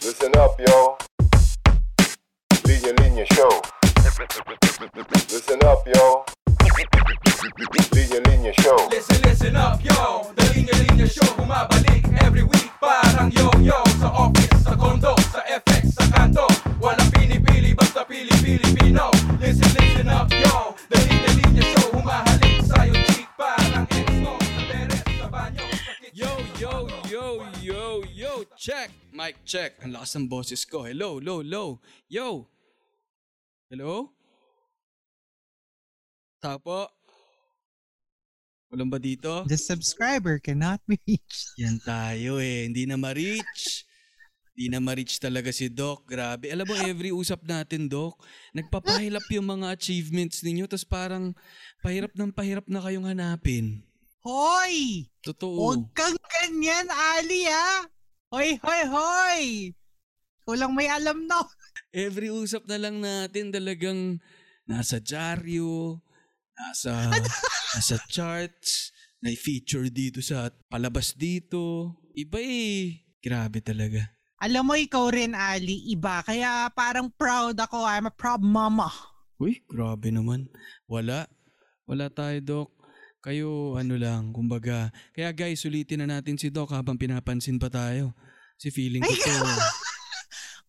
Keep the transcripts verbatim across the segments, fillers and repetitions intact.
Listen up, yo. Linya Linya Show. Listen up, yo. Linya Linya Show. Listen, listen up, yo. The Linya Linya Show bumabalik every week. Parang yo-yo sa office, sa condo, sa F X, sa kanto. Walang pinipili, basta pili-pili-pino. Listen, listen up, yo. The Linya Linya Show humahalik sa'yo, cheek. Parang exno, sa teres, sa banyo, sa kitchen. Yo, yo, yo, yo, yo. Check. Mic check. Ang lakas ng boses ko. Hello, low, low. Yo. Hello? Tapo? Walang ba dito? The subscriber cannot be reached. Yan tayo eh. Hindi na ma-reach. Hindi na ma-reach talaga si Doc. Grabe. Alam mo, every usap natin, Doc, nagpapahilap yung mga achievements ninyo, tapos parang pahirap ng pahirap na kayong hanapin. Hoy! Totoo. Huwag kang ganyan, Ali, ha? Hoy, hoy, hoy! Ikaw lang may alam, no? Every usap na lang natin talagang nasa dyaryo, nasa, nasa charts, na-feature dito sa palabas dito. Iba eh. Grabe talaga. Alam mo, ikaw rin, Ali, iba. Kaya parang proud ako. I'm a proud mama. Uy, grabe naman. Wala. Wala tayo, Doc. Kayo, ano lang, kumbaga. Kaya guys, ulitin na natin si Doc habang pinapansin pa tayo. Si feeling ko to.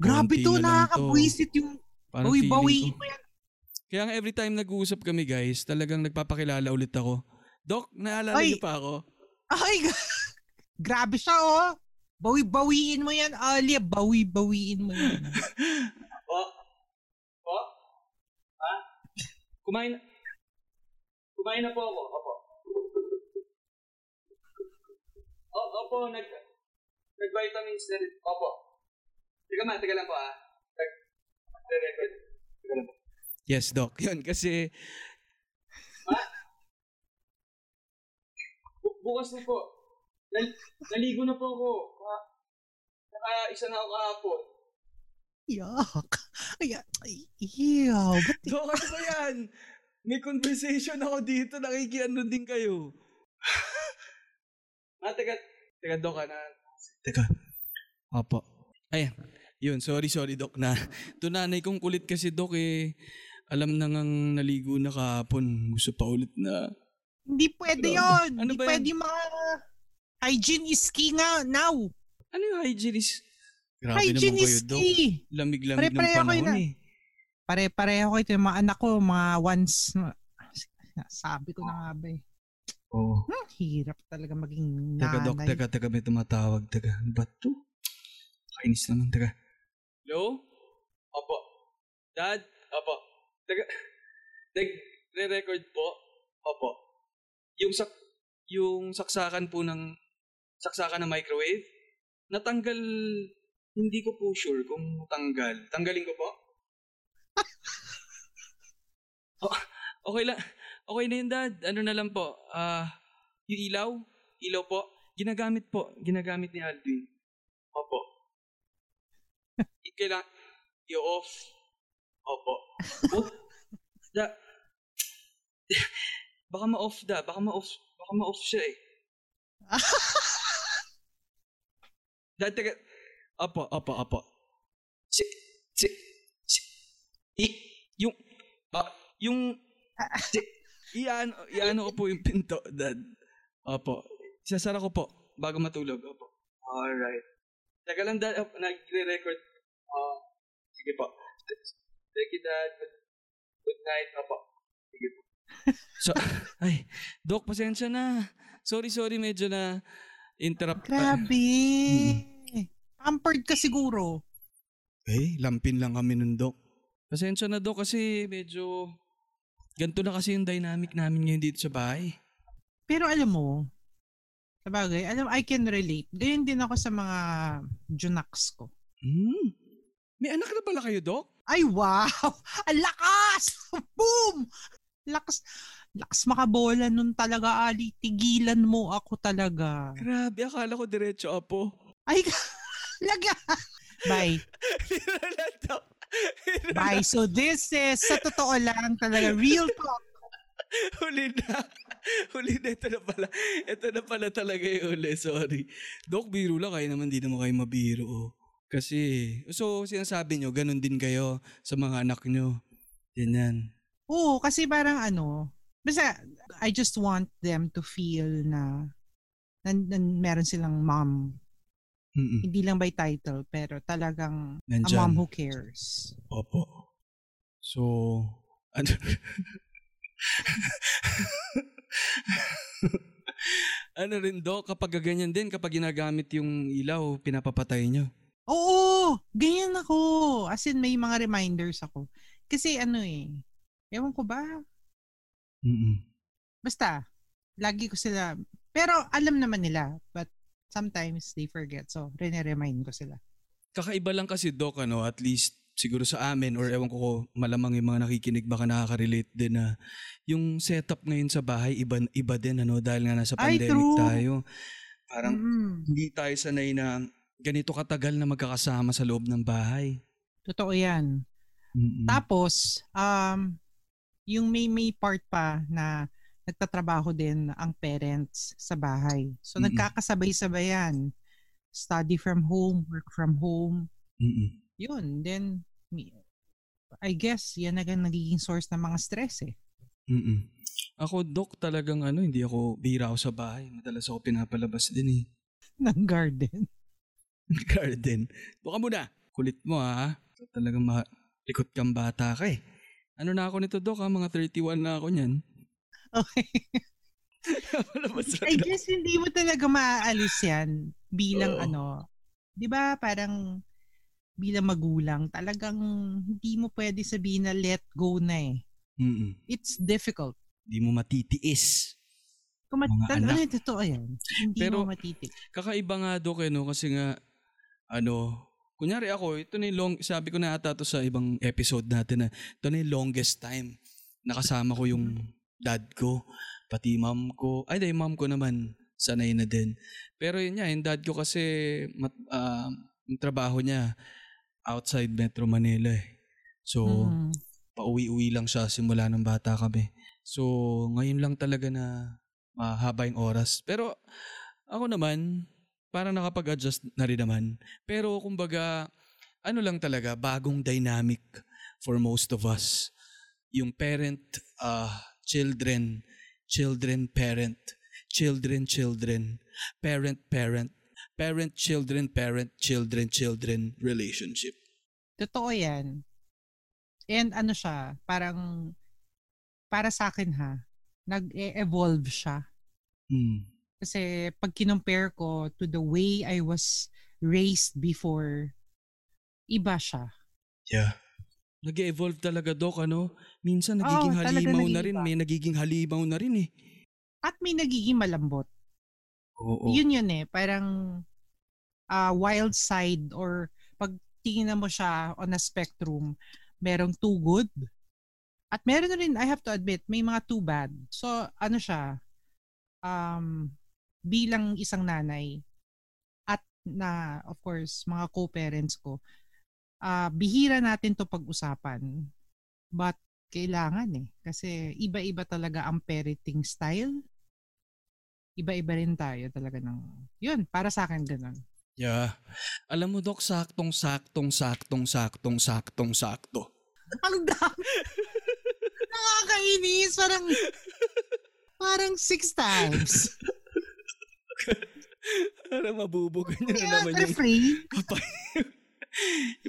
Grabe to, nakakabwisit yung bawi-bawiin mo yan. Kaya nga every time nag-uusap kami guys, talagang nagpapakilala ulit ako. Doc, naalala niyo pa ako? Ay, grabe siya oh. Bawi-bawiin mo yan, Ali. Bawi-bawiin mo yan. O? O? Ha? Kumain na. Kumain na po ako. Opo. O, opo, nag- nag-vitamins na rin. Opo. Teka man, teka lang po ah. Nag-record. Teka lang po. Yes, Doc. Yun, kasi... Ha? Bu- bukas na po. Nal- naligo na po ako. Naka- naka-isa na ako kahapon. Yuck. Yuck. Yuck. Doc, ano ba yan? May conversation ako dito. Nakikiano din kayo. Ah, teka. Teka, Doc, na. Teka. Opo. Ayan. Yun, sorry, sorry, Doc, na. Ito nanay kong kulit kasi, Doc, eh. Alam na ngang naligo na kahapon, gusto pa ulit na... Hindi pwede yun! Ano Hindi pwede yun? Mga... Hygiene is key nga, now! Ano yung hygiene is... Grabe hygiene naman kayo, Doc. Lamig-lamig ng panahon na. Eh. Pare-pareho kayo. Ito yung mga anak ko, mga once... Sabi ko na nga ba eh. Oh. Hmm, hirap talaga maging nanay. Teka, Doc, teka, teka, may tumatawag. Teka, ba't to? Kainis naman, teka. Hello? Opo. Dad? Opo. Nag-re-record po. Opo. Yung sak yung saksakan po ng saksakan ng microwave natanggal, hindi ko po sure kung tanggal. Tanggalin ko po. Oh, okay lang. Okay na yun, Dad. Ano na lang po? Ah, uh, yung ilaw, ilaw po. Ginagamit po, ginagamit ni Aldwin. Opo. Kailangan i-off. Opo. Oh, da. Baka ma-off da, baka ma-off, baka ma-off siya eh. Dati ka, opo, opo, opo. Si, si, si, i, yung, ah, yung, si, iano, iano ko po yung pinto, Dad. Opo. Sasara ko po, bago matulog, opo. Alright. Teka lang, Dad, op, nagre-record. Uh, sige po. Thank you, Dad. Good night, Papa. Sige po. So, ay, Doc, pasensya na. Sorry, sorry, medyo na interrupt. Grabe. Hmm. Pampered ka siguro. Eh, lampin lang kami nun, Doc. Pasensya na, Doc, kasi medyo ganito na kasi yung dynamic namin ngayon dito sa bahay. Pero alam mo, sa bagay, alam, I can relate. Ganyan din ako sa mga junaks ko. Hmm. May anak na pala kayo, Doc? Ay, wow! Ang lakas! Boom! Lakas, lakas makabola nun talaga, Ali. Tigilan mo ako talaga. Grabe, akala ko diretso, Apo. Ay, laga! Bye. Bye. So this is, sa totoo lang talaga, real talk. Huli na. Huli na. Ito na pala. Ito na pala talaga yung huli. Sorry. Doc, biro lang. Kaya naman, di naman kayo mabiro. Oh. Kasi, so sinasabi nyo, ganun din kayo sa mga anak nyo. Ganyan. Oo, kasi parang ano, basta I just want them to feel na, na, na meron silang mom. Mm-mm. Hindi lang by title, pero talagang nandyan. A mom who cares. Opo. So, ano? Ano rin do, kapag ganyan din, kapag ginagamit yung ilaw, pinapapatay nyo. Oo, ganyan ako. As in, may mga reminders ako. Kasi ano eh, ewan ko ba? Mm-mm. Basta, lagi ko sila, pero alam naman nila, but sometimes they forget. So, rene-remind ko sila. Kakaiba lang kasi, Doc, ano, at least siguro sa amin, or ewan ko, malamang yung mga nakikinig baka nakaka-relate din na yung setup ngayon sa bahay, iba, iba din, ano, dahil nga nasa pandemic Ay, tayo. Parang mm-hmm. hindi tayo sanay na ganito katagal na magkakasama sa loob ng bahay. Totoo yan. Mm-hmm. Tapos, um, yung may may part pa na nagtatrabaho din ang parents sa bahay. So, mm-hmm. nagkakasabay-sabay yan. Study from home, work from home. Mm-hmm. Yun, then I guess yan ang nagiging source ng mga stress eh. Mm-mm. Ako, Doc, talagang ano, hindi ako bihira ako sa bahay. Madalas ako pinapalabas din eh. Ng garden. Garden. Baka muna, kulit mo ha. Talagang ma- likot kang bata ka eh. Ano na ako nito, Doc ha? Mga thirty-one na ako niyan. Okay. I guess hindi mo talaga maaalis yan bilang oh. ano. Di ba parang bilang magulang, talagang hindi mo pwede sabihin na let go na eh. Mm-mm. It's difficult. Hindi mo matitiis. Kung mat- tal- ano yung totoo yan? Hindi pero, mo matitiis. Kakaiba nga doon no? Kasi nga, ano, kunyari ako, ito na long, sabi ko na ata to sa ibang episode natin na ito na longest time nakasama ko yung dad ko, pati mom ko, ay dahil mom ko naman, sanay na din. Pero yun niya, yung dad ko kasi mat, uh, yung trabaho niya, outside Metro Manila eh. So, mm. pauwi-uwi lang siya simula ng bata kami. So, ngayon lang talaga na mahaba yung oras. Pero ako naman, parang nakapag-adjust na rin naman. Pero kumbaga, ano lang talaga, bagong dynamic for most of us. Yung parent, uh, children, children, parent, children, children, parent, parent. Parent, children, parent, children, children, relationship. Totoo yan. And ano siya, parang, para sa akin ha, nag-evolve siya. Mm. Kasi pag kinumpare ko to the way I was raised before, iba siya. Yeah. Nag-evolve talaga, Doc, ano? Minsan nagiging oh, halimaw na rin. May nagiging halimaw na rin eh. At may nagiging malambot. Oo. Yun yun eh. Parang, Uh, wild side or pag tingnan mo siya on a spectrum, merong too good at meron na rin, I have to admit, may mga too bad. So ano siya, um, bilang isang nanay at na of course mga co-parents ko, uh, bihira natin to pag-usapan but kailangan eh kasi iba-iba talaga ang parenting style, iba-iba rin tayo talaga ng yun, para sa akin ganun. Yeah. Alam mo, Doc, saktong, saktong, saktong, saktong, saktong, sakto. Ang dami. Nakakainis. Parang, parang six times. Parang mabubugan nyo na naman yung kape.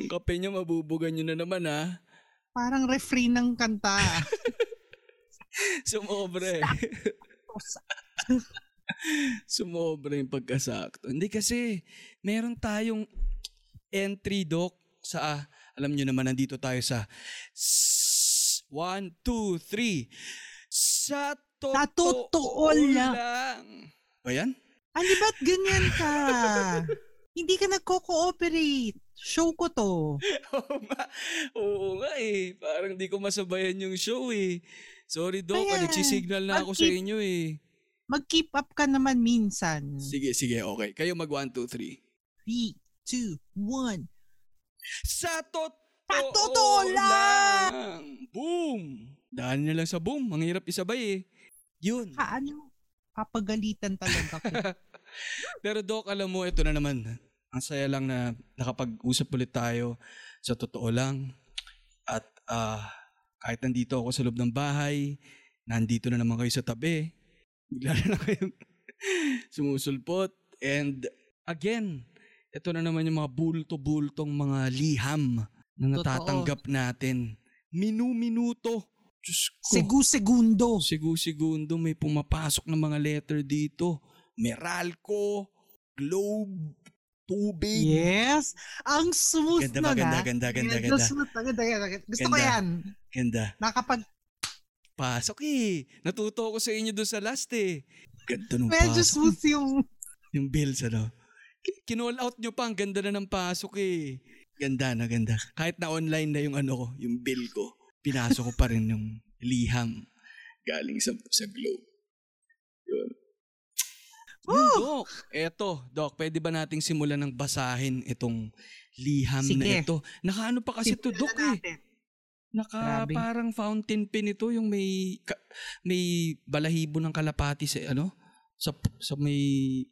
Yung kape nyo, mabubugan nyo na naman, ha? Parang refrain ng kanta. Sumobre. Sumobra yung pagkasakto. Hindi kasi, meron tayong entry, Doc, sa, ah, alam nyo naman, nandito tayo sa one, two, three. Sa totoo, sa totoo lang. lang. O yan? Ano ba't ganyan ka? Hindi ka nagko-cooperate. Show ko to. Oo, ma- oo nga eh. Parang di ko masabayan yung show eh. Sorry, Doc, nag-signal na ako keep- sa inyo eh. Mag-keep up ka naman minsan. Sige, sige, okay. Kayo mag one, two, three. three, two, one. Sa totoo to- lang! lang! Boom! Daan niya lang sa boom. Ang hirap isabay eh. Yun. Ha, ano? Papagalitan talaga ko. Pero Doc, alam mo, ito na naman. ang saya lang na nakapag-usap ulit tayo sa totoo lang. At uh, kahit nandito ako sa loob ng bahay, nandito na naman kayo sa tabi. Bigla na lang kayo sumusulpot. And again, ito na naman yung mga bulto-bultong mga liham na natatanggap totoo natin. Minu-minuto. Sigu-segundo. Sigu-segundo. May pumapasok na mga letter dito. Meralco, Globe, tubig. Yes. Ang smooth na. Ganda, ganda, ganda, ganda. Smooth, ganda, ganda. Gusto ko yan. Ganda. Nakapag... Pasok eh. Natuto ko sa inyo doon sa last eh. Ganda nung medyo pasok. Medyo smooth yung... Yung bills ano. Kinall out nyo pa. Ang ganda na ng pasok eh. Ganda na, ganda. Kahit na online na yung ano ko, yung bill ko. Pinasok ko pa rin yung liham galing sa, sa Globe. Yun. Yun, Doc. Eto, Doc, pwede ba nating simulan ng basahin itong liham sige na ito? Nakaano pa kasi ito, Doc eh. Naka grabe parang fountain pen ito, yung may may balahibo ng kalapati sa ano? Sa, sa may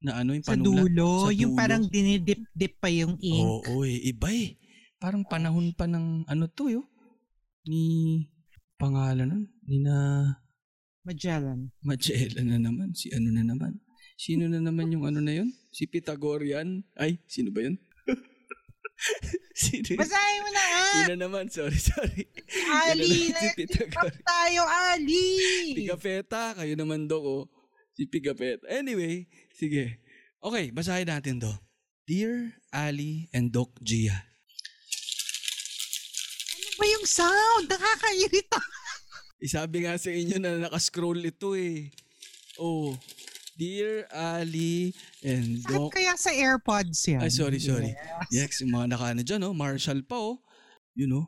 na ano, yung panula. Sa dulo, sa dulo. Yung parang dinidip-dip pa yung ink. Oo, eh. Iba eh. Parang panahon pa ng ano to yun. Ni pangalan nun, ni na Magellan. Magellan na naman, si ano na naman. Sino na naman yung ano na yun? Si Pythagorean. Ay, sino ba yun? Sino? Basahin mo na ah! Sino naman, sorry, sorry. Ali, nag-tikap si tayo, Ali! Pigafetta, kayo naman do ko. Si Pigafetta. Anyway, sige. Okay, basahin natin do. Dear Ali and Doc Gia. Ba yung sound? Nakakairita. Isabi nga sa inyo na nakascroll ito eh. Oh, Dear Ali and Doc... Saan kaya sa AirPods yan? Ay, sorry, sorry. Yes, yes yung mga nakaano dyan, oh. Marshall pa, oh. You know.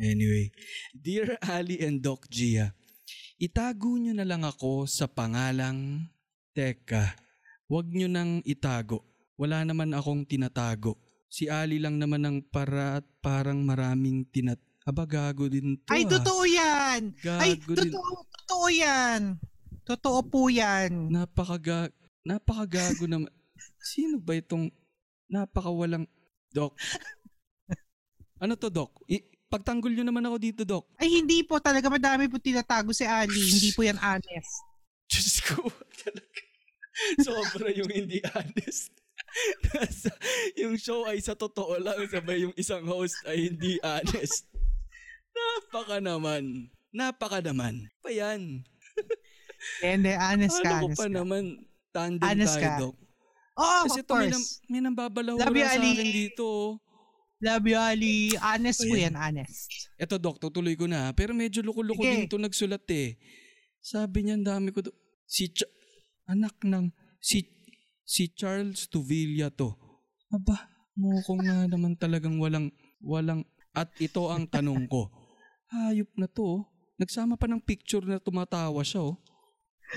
Anyway. Dear Ali and Doc Gia, itago nyo na lang ako sa pangalang... Teka, wag nyo nang itago. Wala naman akong tinatago. Si Ali lang naman ang para at parang maraming tinatago. Aba, gago din to. Ay, totoo yan. Gago ay, totoo, din. Totoo yan. Totoo po yan. Napakaga, napakagago naman. Sino ba itong napakawalang... Doc? Ano to, Doc? I- Pagtanggol nyo naman ako dito, Doc. Ay, hindi po. Talaga madami po tinatago si Ali. Hindi po yan honest. Diyos ko. Talaga. Sobra yung hindi honest. Yung show ay sa totoo lang. Sabay yung isang host ay hindi honest. Napaka naman. Napaka naman. Pa yan. Hindi, honest ka. Ano ko pa ka naman, tandem honest tayo, ka. Doc. Oh, kasi of ito, course. Kasi ito, may nambabalahura you, sa akin dito. Love you, Ali. Honest ko yan, honest. Ito, Doc, tutuloy ko na. Pero medyo luko-luko okay din ito nagsulat eh. Sabi niya, ang dami ko do- Si Ch- Anak ng... Si Si Charles Tuvilla to. Aba, mukong na naman talagang walang, walang, at ito ang tanong ko. Hayop na to. Nagsama pa ng picture na tumatawa siya oh.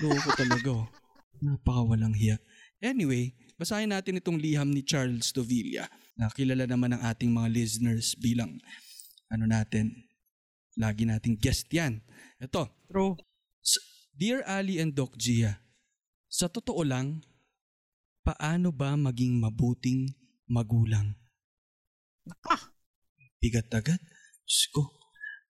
Loko talaga oh. Napakawalang hiya. Anyway, basahin natin itong liham ni Charles Tuvilla. Nakilala naman ng ating mga listeners bilang, ano natin, lagi nating guest yan. Ito. True. Dear Ali and Doc Gia, sa totoo lang, paano ba maging mabuting magulang? Ah! Bigat-agad? Diyos ko.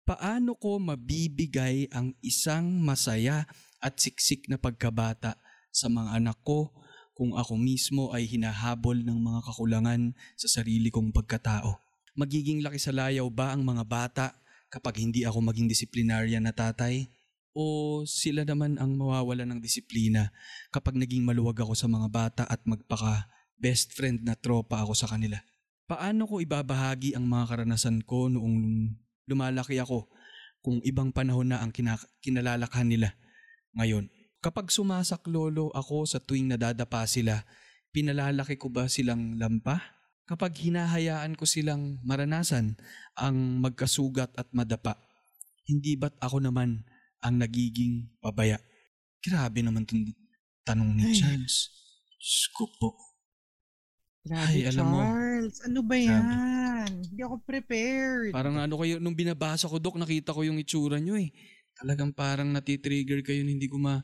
Paano ko mabibigay ang isang masaya at siksik na pagkabata sa mga anak ko kung ako mismo ay hinahabol ng mga kakulangan sa sarili kong pagkatao? Magiging laki sa layaw ba ang mga bata kapag hindi ako maging disiplinarya na tatay? O sila naman ang mawawala ng disiplina kapag naging maluwag ako sa mga bata at magpaka best friend na tropa ako sa kanila? Paano ko ibabahagi ang mga karanasan ko noong lumalaki ako kung ibang panahon na ang kina- kinalalakhan nila ngayon? Kapag sumasaklolo ako sa tuwing nadadapa sila, pinalalaki ko ba silang lampa? Kapag hinahayaan ko silang maranasan ang magkasugat at madapa, hindi ba't ako naman ang nagiging pabaya? Grabe naman itong tanong ni Charles. Diyos ko po. Grabe, ay, alam mo, Charles. Ano ba yan? Grabe. Hindi ako prepared. Parang ano kayo, nung binabasa ko, Doc, nakita ko yung itsura nyo eh. Talagang parang natitrigger kayo, hindi ko ma...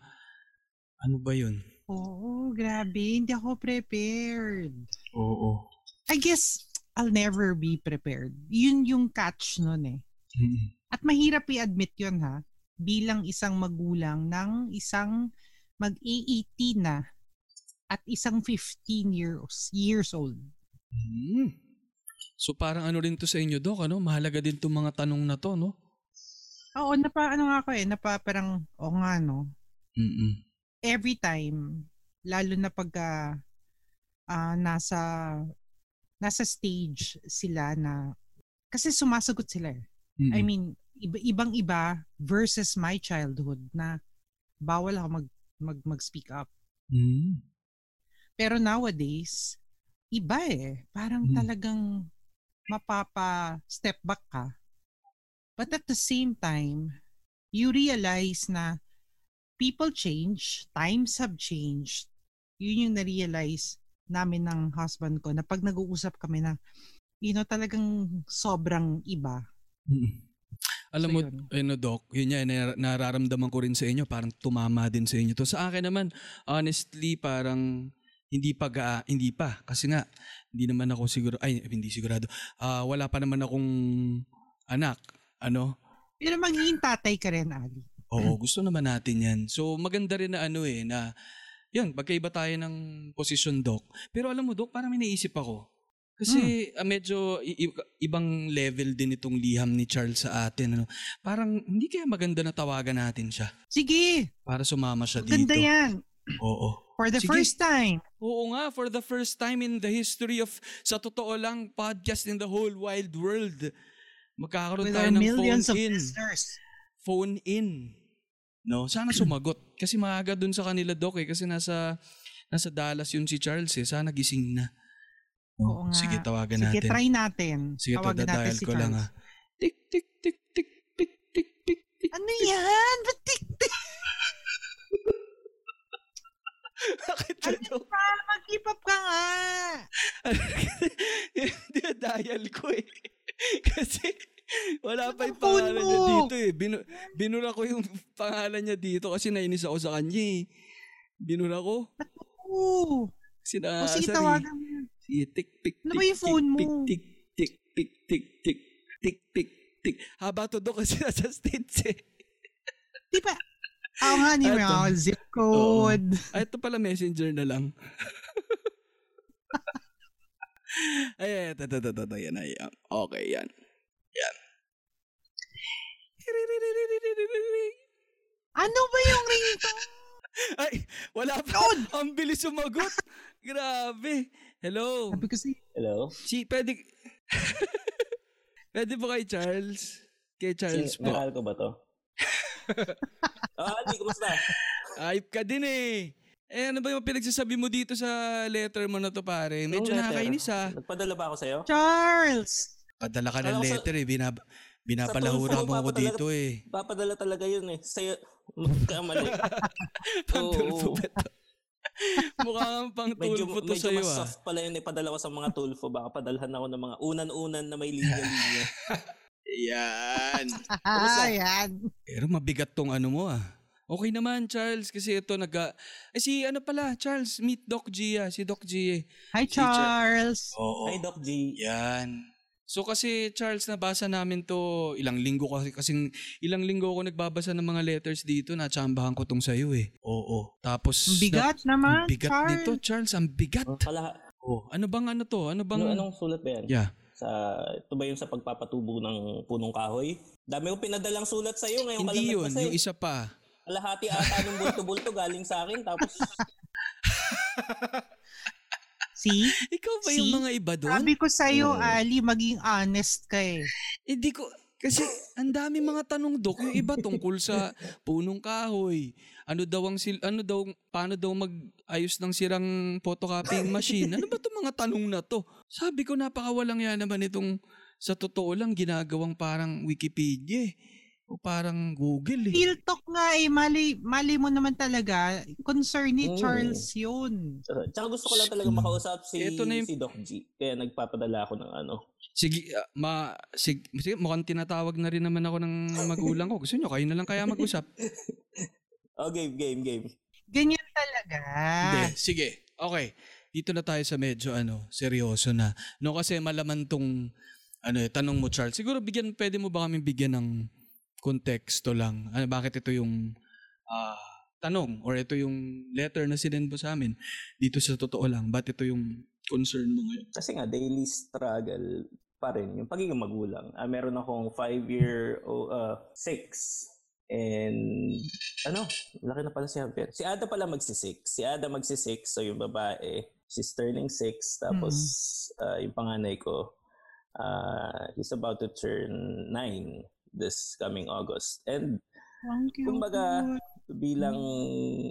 Ano ba yun? Oo, grabe. Hindi ako prepared. Oo. I guess I'll never be prepared. Yun yung catch nun eh. Mm-hmm. At mahirap i-admit yun ha. Bilang isang magulang ng isang mag-eighteen na at isang fifteen years old. Mm-hmm. So parang ano rin to sa inyo, Doc, ano? Mahalaga din itong mga tanong na to, no? Oo, napa, ano nga ako eh. Napa parang, o oh, nga, no? Mm-mm. Every time, lalo na pag uh, uh, nasa nasa stage sila na kasi sumasagot sila eh. Mm-hmm. I mean, iba, ibang-iba versus my childhood na bawal ako mag, mag, mag-speak up. Mm-hmm. Pero nowadays, iba eh. Parang mm-hmm. talagang mapapa-step back ka. But at the same time, you realize na people change, times have changed. Yun yung na-realize namin ng husband ko na pag nag-uusap kami na, you know, talagang sobrang iba. Mm-hmm. Alam so, mo, yun. You know, Doc, yun yan, nararamdaman ko rin sa inyo, parang tumama din sa inyo. To sa akin naman, honestly, parang hindi pa, ga, hindi pa. Kasi nga, hindi naman ako siguro, ay, hindi sigurado, uh, wala pa naman akong anak, ano? Pero magiging tatay ka rin, Ali. Oo, gusto naman natin yan. So maganda rin na ano eh, na yan, pagkaiba tayo ng posisyon, Doc. Pero alam mo, Doc, parang may naisip ako. Kasi hmm. uh, medyo i- ibang level din itong liham ni Charles sa atin. Ano? Parang hindi kaya maganda na tawagan natin siya. Sige! Para sumama siya maganda dito. Maganda yan! Oo. For the Sige. First time. Oo nga, for the first time in the history of, sa totoo lang, podcast in the whole wide world. Magkakaroon with tayo ng phone-in. Phone-in. No? Sana sumagot. Kasi maaga dun sa kanila, Doc, eh. Kasi nasa, nasa Dallas yun si Charles, eh. Sana gising na. Oh, oo nga. Sige, tawagan sige, natin. Sige, try natin. Sige, tawagan natin si ko Charles. Lang, ha. Tik, tik, tik, tik, tik, tik, tik, tik. Ano yan? Ba't tik, tik? Bakit na, Doc? Mag-keep up ka nga. Hindi na dial ko, eh. Kasi wala pa yung pangalan niya dito eh. Binu- binura ko yung pangalan niya dito kasi nainis ako sa kanya eh. Binura ko. Ba't mo? Kasi nakaasar eh. O sige, tawagan mo. Sige, tik, tik, tik, tik, tik, tik, tik, tik, tik, tik, tik. Haba to doon kasi nasa states eh. Di ba? Oo nga, ni Raul, zip code. Ito pala messenger na lang. Ay, tata tata tata yan ay. Okay yan. Yan. Ano ba yung ringtone? Ay, wala pa. Ang bilis sumagot. Grabe. Hello. Kasi, hello. Si pwede pwede po kay Charles. Kay Charles si, po. Meralco ba to? Ah, di ko basta. Ayip ka din eh. Eh, ano ba yung pinagsasabi mo dito sa letter mo na to, pare? Medyo oh, nakakainis, ha? Nagpadala ba ako sa'yo? Charles! Padala ka ng letter, sa, eh. Binab- binapalahura mo ako dito, talaga, eh. Papadala talaga yun, eh. Sa'yo, magkamali. Pang-tulfo ba ito? Mukhang pang-tulfo to sa'yo, ha? Medyo mas soft pala yun, eh. Padala ko sa mga tulfo. Baka padalhan ako ng mga unan-unan na may linya-linya. Yan. Ayan. Pero mabigat tong ano mo, ah. Okay naman, Charles, kasi ito nag- eh, si ano pala, Charles, meet Doc Gia, si Doc Gia. Hi, si Charles! Char- Oo. Hi, Doc Gia. Yan. So kasi, Charles, nabasa namin to ilang linggo kasi, kasing ilang linggo ako nagbabasa ng mga letters dito, natsambahan ko tong sa'yo eh. Oo. Tapos, bigat na, naman, bigat Charles. Bigat nito, Charles, ang bigat. Oh, pala, oh. Ano bang ano to? Ano bang... No, anong sulat ba yan? Yeah. Sa, ito ba yun sa pagpapatubo ng punong kahoy? Dami ko pinadalang sulat sa'yo ngayon. Hindi yun, kasi. Yung isa pa. Kalahati ata ng bulto-bulto galing sa akin tapos see? Ikaw ba see? Yung mga iba doon? Sabi ko sa'yo, oh. Ali, maging honest ka eh. Hindi eh, ko, kasi ang dami mga tanong, Doc. Yung iba tungkol sa punong kahoy. Ano daw ang, sil- ano daw, paano daw mag-ayos ng sirang photocopying machine? Ano ba itong mga tanong na to? Sabi ko, napakawalang yan naman itong sa totoo lang ginagawang parang Wikipedia eh. O parang Google eh. Real talk nga eh. Mali, mali mo naman talaga. Concern ni oh. Charles yun. Tsaka gusto ko lang talaga makausap si, yung... si Doc G. Kaya nagpapadala ako ng ano. Sige, uh, ma, sig, sige, mukhang tinatawag na rin naman ako ng magulang ko. Gusto nyo, kayo na lang kaya mag-usap. Oh, game, game, game. Ganyan talaga. Hindi. Sige. Okay. Dito na tayo sa medyo ano, seryoso na. No, kasi malaman tong ano, tanong mo, Charles. Siguro bigyan, pwede mo ba kaming bigyan ng konteksto lang? Ano, bakit ito yung uh, tanong or ito yung letter na sinend mo sa amin? Dito sa totoo lang, ba't ito yung concern mo ngayon? Kasi nga, daily struggle pa rin yung pagiging magulang. Ah, meron akong five-year, uh, six. And ano, laki na pala si Javier. Si Ada pala magsisix. Si Ada magsisix, so yung babae, si Sterling six. Tapos mm-hmm. uh, yung panganay ko, uh, he's about to turn nine this coming August. And kumbaga, bilang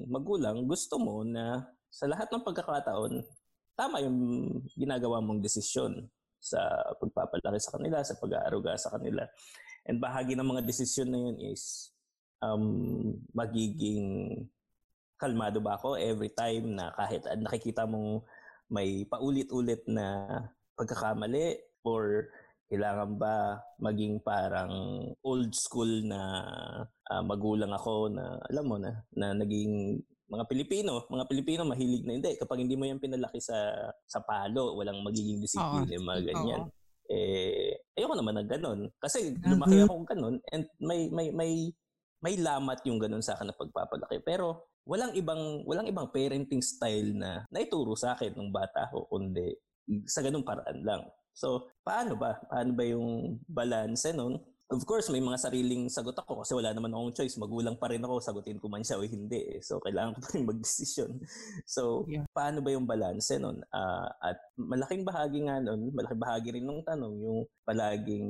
magulang, gusto mo na sa lahat ng pagkakataon, tama yung ginagawa mong desisyon sa pagpapalaki sa kanila, sa pag-aaruga sa kanila. And bahagi ng mga desisyon na yun is um, magiging kalmado ba ako every time na kahit nakikita mong may paulit-ulit na pagkakamali, or kailangan ba maging parang old school na uh, magulang ako na alam mo na, na naging mga Pilipino, mga Pilipino mahilig na hindi. Kapag hindi mo yan pinalaki sa, sa palo, walang magiging disiplina, oh, mga ganyan. Oh. Eh, ayoko naman ng ganun. Kasi lumaki ako ng ganun, and may may may may lamat yung ganun sa akin na pagpapalaki. Pero walang ibang walang ibang parenting style na naituro sa akin nung bata ako, kundi sa ganung paraan lang. So, paano ba? Paano ba yung balance nun? Of course, may mga sariling sagot ako kasi wala naman akong choice. Magulang pa rin ako, sagutin ko man siya o hindi. So, kailangan ko pa rin mag-desisyon. So, yeah. Paano ba yung balance nun? Uh, at malaking bahagi nga nun, malaking bahagi rin ng tanong, yung palaging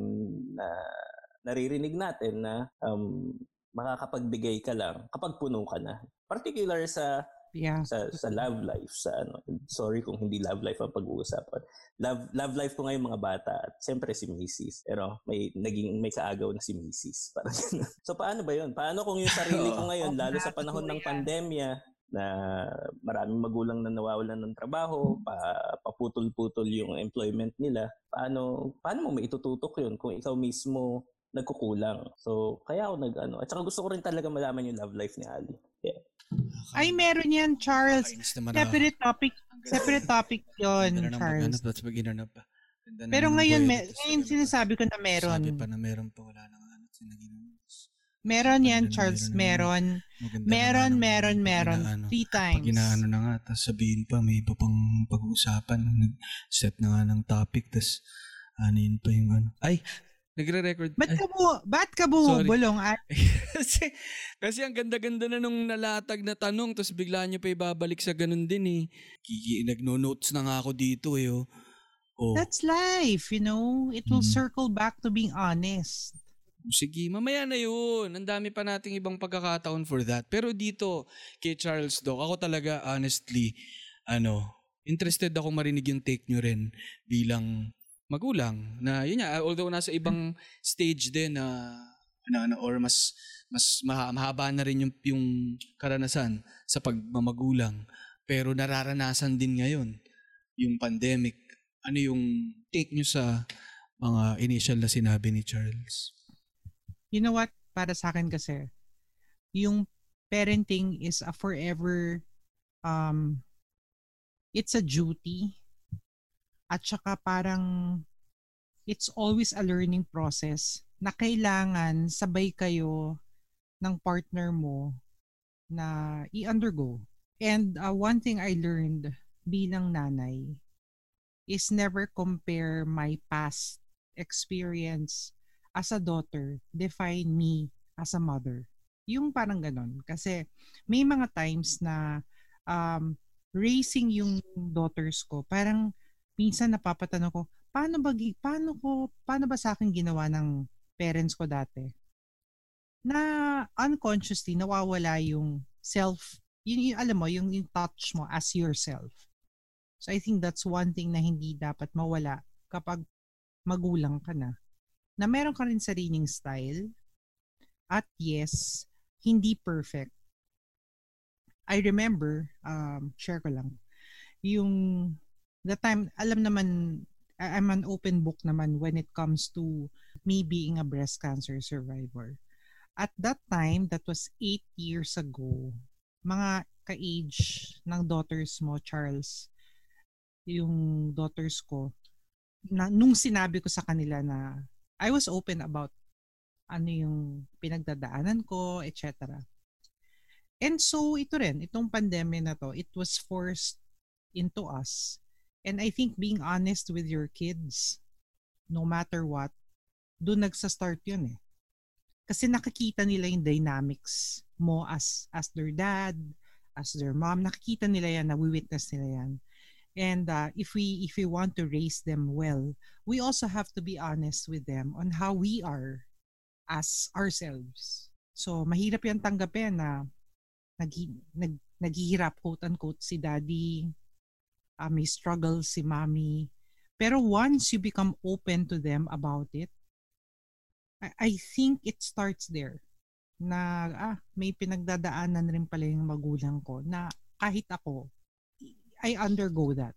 uh, naririnig natin na um, makakapagbigay ka lang kapag puno ka na. Particular sa... Yeah. Sa sa love life, sa ano, sorry kung hindi love life ang pag-uusapan. Love love life ko ngayon mga bata at siyempre si Missus, pero may naging may kaagaw na si Missus para. So paano ba 'yun? Paano kung yung sarili ko ngayon, lalo sa panahon ng pandemya na maraming magulang na nawawalan ng trabaho, pa, paputol-putol yung employment nila, paano paano mo maitututok 'yun kung ikaw mismo nagkukulang? So kaya ako nag ano, at saka gusto ko rin talaga malaman yung love life ni Ali. Yeah. Ay, meron yan, Charles. Separate topic. Separate topic yun, Charles. Pero ngayon, may, ngayon sinasabi ko na meron. Sabi pa na meron pa, wala na ano. Meron yan, Charles. Meron. Meron, meron, meron. Three times. Pag inaano na nga, tapos sabihin pa, may iba pang pag-uusapan. Set na nga ng topic, tapos anin pa yung ano. Ay! Nagre-record. Ba't ka, bu- ba't ka bumubulong? kasi, kasi ang ganda-ganda na nung nalatag na tanong, tapos bigla nyo pa ibabalik sa ganun din eh. Kiki, nagno-notes na nga ako dito eh. Oh. Oh. That's life, you know? It will hmm. circle back to being honest. Sige, mamaya na yun. Ang dami pa nating ibang pagkakataon for that. Pero dito, kay Charles Doc, ako talaga honestly, ano, interested ako marinig yung take nyo rin bilang... magulang na yun nga, although nasa ibang stage din na uh, ano or mas mas mahaba na rin yung yung karanasan sa pagmamagulang, pero nararanasan din ngayon yung pandemic. Ano yung take nyo sa mga initial na sinabi ni Charles? You know what, para sa akin kasi yung parenting is a forever um it's a duty. At saka parang it's always a learning process na kailangan sabay kayo ng partner mo na i-undergo. And uh, one thing I learned bilang nanay is never compare my past experience as a daughter define me as a mother. Yung parang ganun. Kasi may mga times na um, raising yung daughters ko, parang minsan napapatanong ko, paano ba, paano ko, paano ba sa akin ginawa ng parents ko dati? Na unconsciously, nawawala yung self, yun, yun, alam mo, yung, yung touch mo as yourself. So I think that's one thing na hindi dapat mawala kapag magulang ka na. Na meron ka rin sariling style. At yes, hindi perfect. I remember, um, share ko lang, yung... That time, alam naman, I'm an open book naman when it comes to me being a breast cancer survivor. At that time, that was eight years ago, mga ka-age ng daughters mo, Charles, yung daughters ko, na, nung sinabi ko sa kanila na I was open about ano yung pinagdadaanan ko, et cetera. And so, ito rin, itong pandemic na to, it was forced into us. And I think being honest with your kids, no matter what, doon nagsa-start yun eh. Kasi nakikita nila yung dynamics mo as as their dad, as their mom. Nakikita nila yan, nawi-witness nila yan. And uh, if we if we want to raise them well, we also have to be honest with them on how we are as ourselves. So mahirap yan tanggapin na nag, nag, naghihirap, quote-unquote, si daddy, uh, may struggle si mommy. Pero once you become open to them about it, I, I think it starts there. Na ah, may pinagdadaanan rin pala yung magulang ko na kahit ako, I undergo that.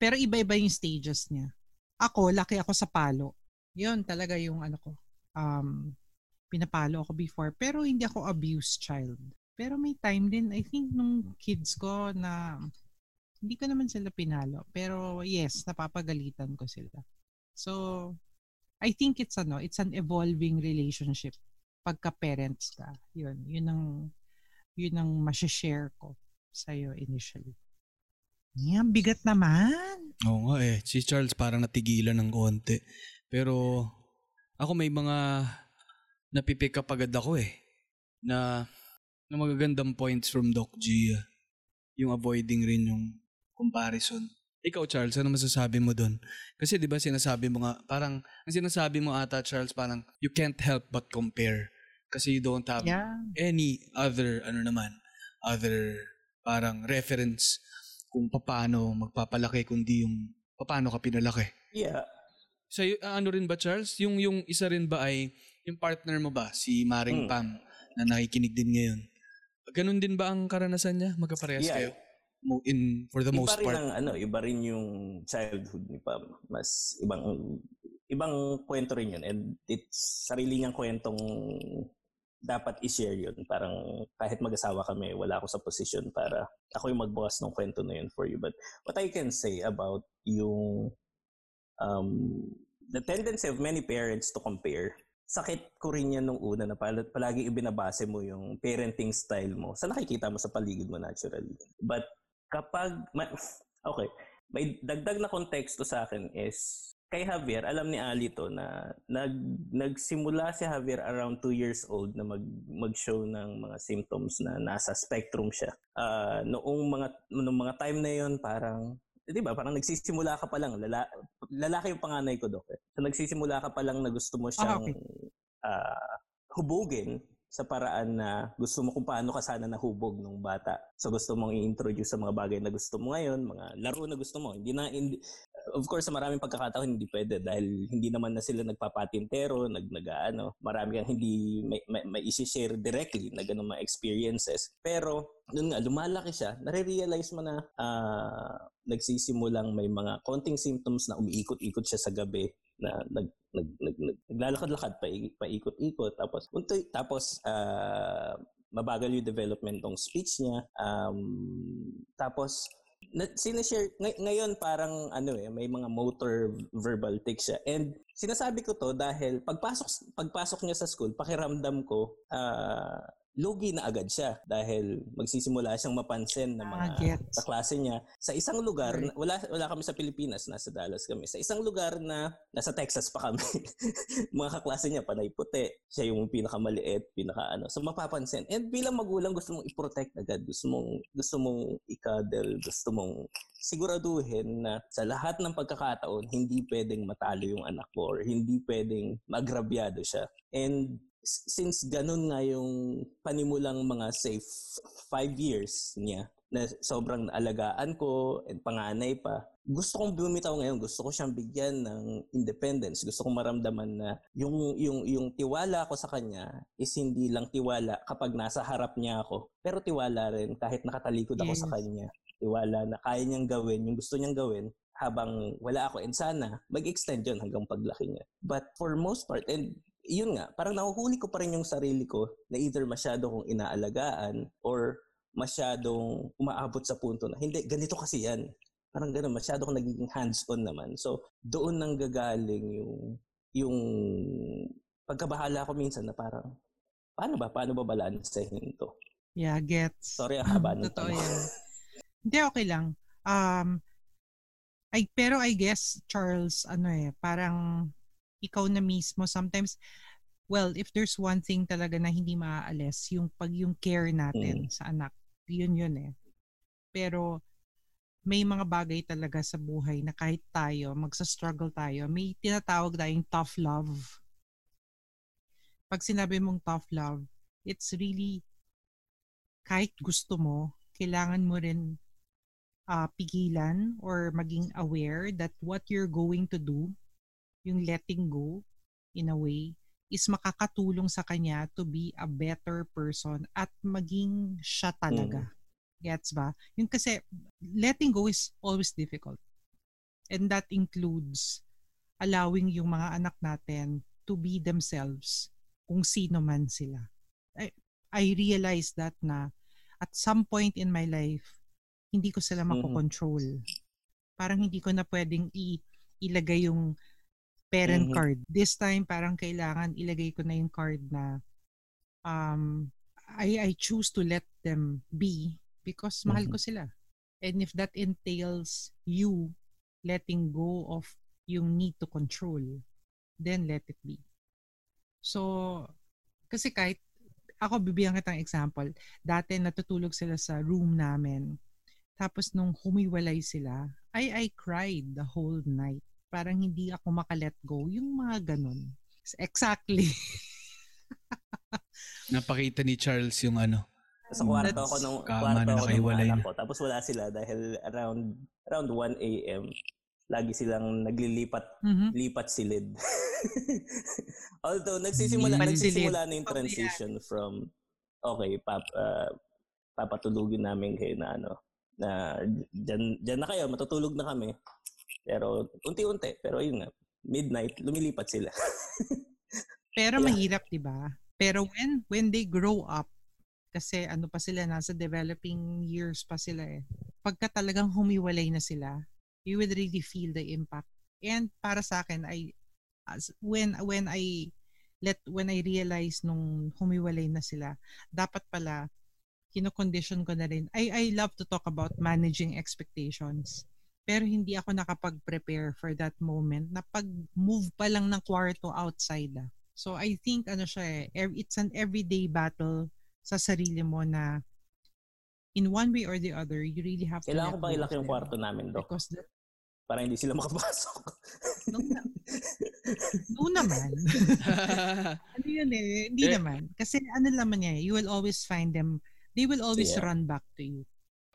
Pero iba-iba yung stages niya. Ako, laki ako sa palo. Yun talaga yung ano ko. Um, pinapalo ako before. Pero hindi ako abused child. Pero may time din, I think, nung kids ko na hindi ko naman sila pinalo. Pero yes, napapagalitan ko sila. So, I think it's ano, it's an evolving relationship pagka parents ka. Yun, yun ang yun ang ma-share ko sa iyo initially. Yan, bigat naman. Oo nga eh. Si Charles parang natigilan ng konti. Pero ako may mga napipick up agad ako eh. Na, na magagandang points from Doc Gia. Yung avoiding rin yung comparison. Ikaw Charles, ano masasabi mo doon? Kasi di ba sinasabi mo nga, parang, ang sinasabi mo ata Charles, parang you can't help but compare. Kasi you don't have yeah. any other, ano naman, other parang reference kung paano magpapalaki kundi yung paano ka pinalaki. Yeah. So y- ano rin ba Charles? Yung yung isa rin ba ay yung partner mo ba si Maring mm. Pam na nakikinig din ngayon? Ganun din ba ang karanasan niya? Magkaparehas yeah. kayo? In for the iba most part. Ang, ano, iba rin yung childhood ni Pam. Mas ibang ibang kwento rin yun and it's sarili niyang kwentong dapat i-share yun. Parang kahit mag-asawa kami, wala ako sa position para ako yung magbukas ng kwento na yun for you. But what I can say about yung um, the tendency of many parents to compare, sakit ko rin yan nung una na pal- palagi ibinabase mo yung parenting style mo sa nakikita mo sa paligid mo naturally. But kapag, ma- okay, may dagdag na konteksto sa akin is kay Javier, alam ni Ali to na nag, nagsimula si Javier around two years old na mag, mag-show ng mga symptoms na nasa spectrum siya. Uh, noong mga noong mga time na yon parang, eh, di ba, parang nagsisimula ka pa lang. Lala, lalaki yung panganay ko, Dok. Eh. So, nagsisimula ka pa lang na gusto mo siyang ah, okay. uh, hubugin sa paraan na gusto mo kung paano ka sana nahubog nung bata. So gusto mong i-introduce sa mga bagay na gusto mo ngayon, mga laro na gusto mo. Hindi na hindi, of course sa maraming pagkakataon hindi pwede dahil hindi naman na sila nagpapatintero, nag-nagaano. Marami kang hindi may, may, may i-share directly na ganung mga experiences. Pero noon nga lumalaki siya, nare-realize mo na uh, nagsisimulang may mga konting symptoms na umiikot-ikot siya sa gabi na nag nag nag naglalakad-lakad pa paikot-ikot tapos unti tapos uh, mabagal yung development ng speech niya um, tapos sinishare ng- ngayon parang ano eh may mga motor verbal tics siya and sinasabi ko to dahil pagpasok pagpasok niya sa school pakiramdam ko uh, lugi na agad siya dahil magsisimula siyang mapansin ng mga ah, sa klase niya sa isang lugar na, wala wala kami sa Pilipinas, nasa Dallas kami, sa isang lugar na nasa Texas pa kami mga kaklase niya panay puti, siya yung pinakamaliit, pinakaano, so mapapansin and bilang magulang gusto mong i-protect agad, gusto mong gusto mong i-cuddle, gusto mong siguraduhin na sa lahat ng pagkakataon hindi pwedeng matalo yung anak mo or hindi pwedeng magrabyado siya and since ganun nga yung panimulang mga safe five years niya na sobrang alagaan ko at panganay pa, gusto kong bumitaw ngayon, gusto ko siyang bigyan ng independence, gusto kong maramdaman na yung, yung, yung tiwala ko sa kanya is hindi lang tiwala kapag nasa harap niya ako, pero tiwala rin kahit nakatalikod ako yes. sa kanya, tiwala na kaya niyang gawin yung gusto niyang gawin habang wala ako and sana mag-extend yun hanggang paglaki niya. But for most part, and yun nga, parang nahuhuli ko pa rin yung sarili ko na either masyado kong inaalagaan or masyadong umaabot sa punto na, hindi, ganito kasi yan. Parang gano'n, masyadong naging hands-on naman. So, doon nang gagaling yung, yung pagkabahala ko minsan na parang, paano ba, paano ba balansehin ito? Yeah, gets. Sorry, ang haba nito. Totoo yan. Hindi, okay lang. Um, I, pero I guess, Charles, ano eh, parang ikaw na mismo sometimes, well, if there's one thing talaga na hindi maaalis, yung pag yung care natin mm. sa anak, yun yun eh. Pero may mga bagay talaga sa buhay na kahit tayo, magsa-struggle tayo, may tinatawag tayong tough love. Pag sinabi mong tough love, it's really, kahit gusto mo, kailangan mo rin uh, pigilan or maging aware that what you're going to do, yung letting go, in a way, is makakatulong sa kanya to be a better person at maging siya talaga. Mm. Gets ba? Yung kasi, letting go is always difficult. And that includes allowing yung mga anak natin to be themselves kung sino man sila. I, I realized that na at some point in my life, hindi ko sila makokontrol. Parang hindi ko na pwedeng i- ilagay yung parent mm-hmm. card. This time, parang kailangan ilagay ko na yung card na um, I, I choose to let them be because mm-hmm. mahal ko sila. And if that entails you letting go of yung need to control, then let it be. So, kasi kahit, ako bibigyan kitang example, dati natutulog sila sa room namin. Tapos nung humiwalay sila, I, I cried the whole night. Parang hindi ako maka-let go. Yung mga ganun. Exactly. Napakita ni Charles yung ano. Sa kwarto ako nung kwarto ako ng anak ko. Tapos wala sila dahil around around one a.m. lagi silang naglilipat mm-hmm. lipat silid. Although nagsisimula nagsisimula na yung transition from okay, pap, uh, papatulugin namin kayo na ano na dyan, dyan na kayo, matutulog na kami. Pero unti-unti, pero yun nga, midnight, lumilipat sila. Pero yeah. Mahirap, di ba? Pero when when they grow up, kasi ano pa sila, nasa developing years pa sila eh. Pagka talagang humiwalay na sila, you would really feel the impact. And para sa akin, I, as, when, when I let when I realize nung humiwalay na sila, dapat pala, kino-condition ko na rin. I, I love to talk about managing expectations. Pero hindi ako nakapag-prepare for that moment na pag-move pa lang ng kwarto outside. Ah. So I think ano siya eh, it's an everyday battle sa sarili mo na in one way or the other, you really have to... Kailangan ko ba ilaki yung kwarto namin, Doc? Because the... Para hindi sila makapasok. No, na... no naman. Ano yun eh? Hindi yeah. naman. Kasi ano naman niya eh, you will always find them, they will always yeah. run back to you.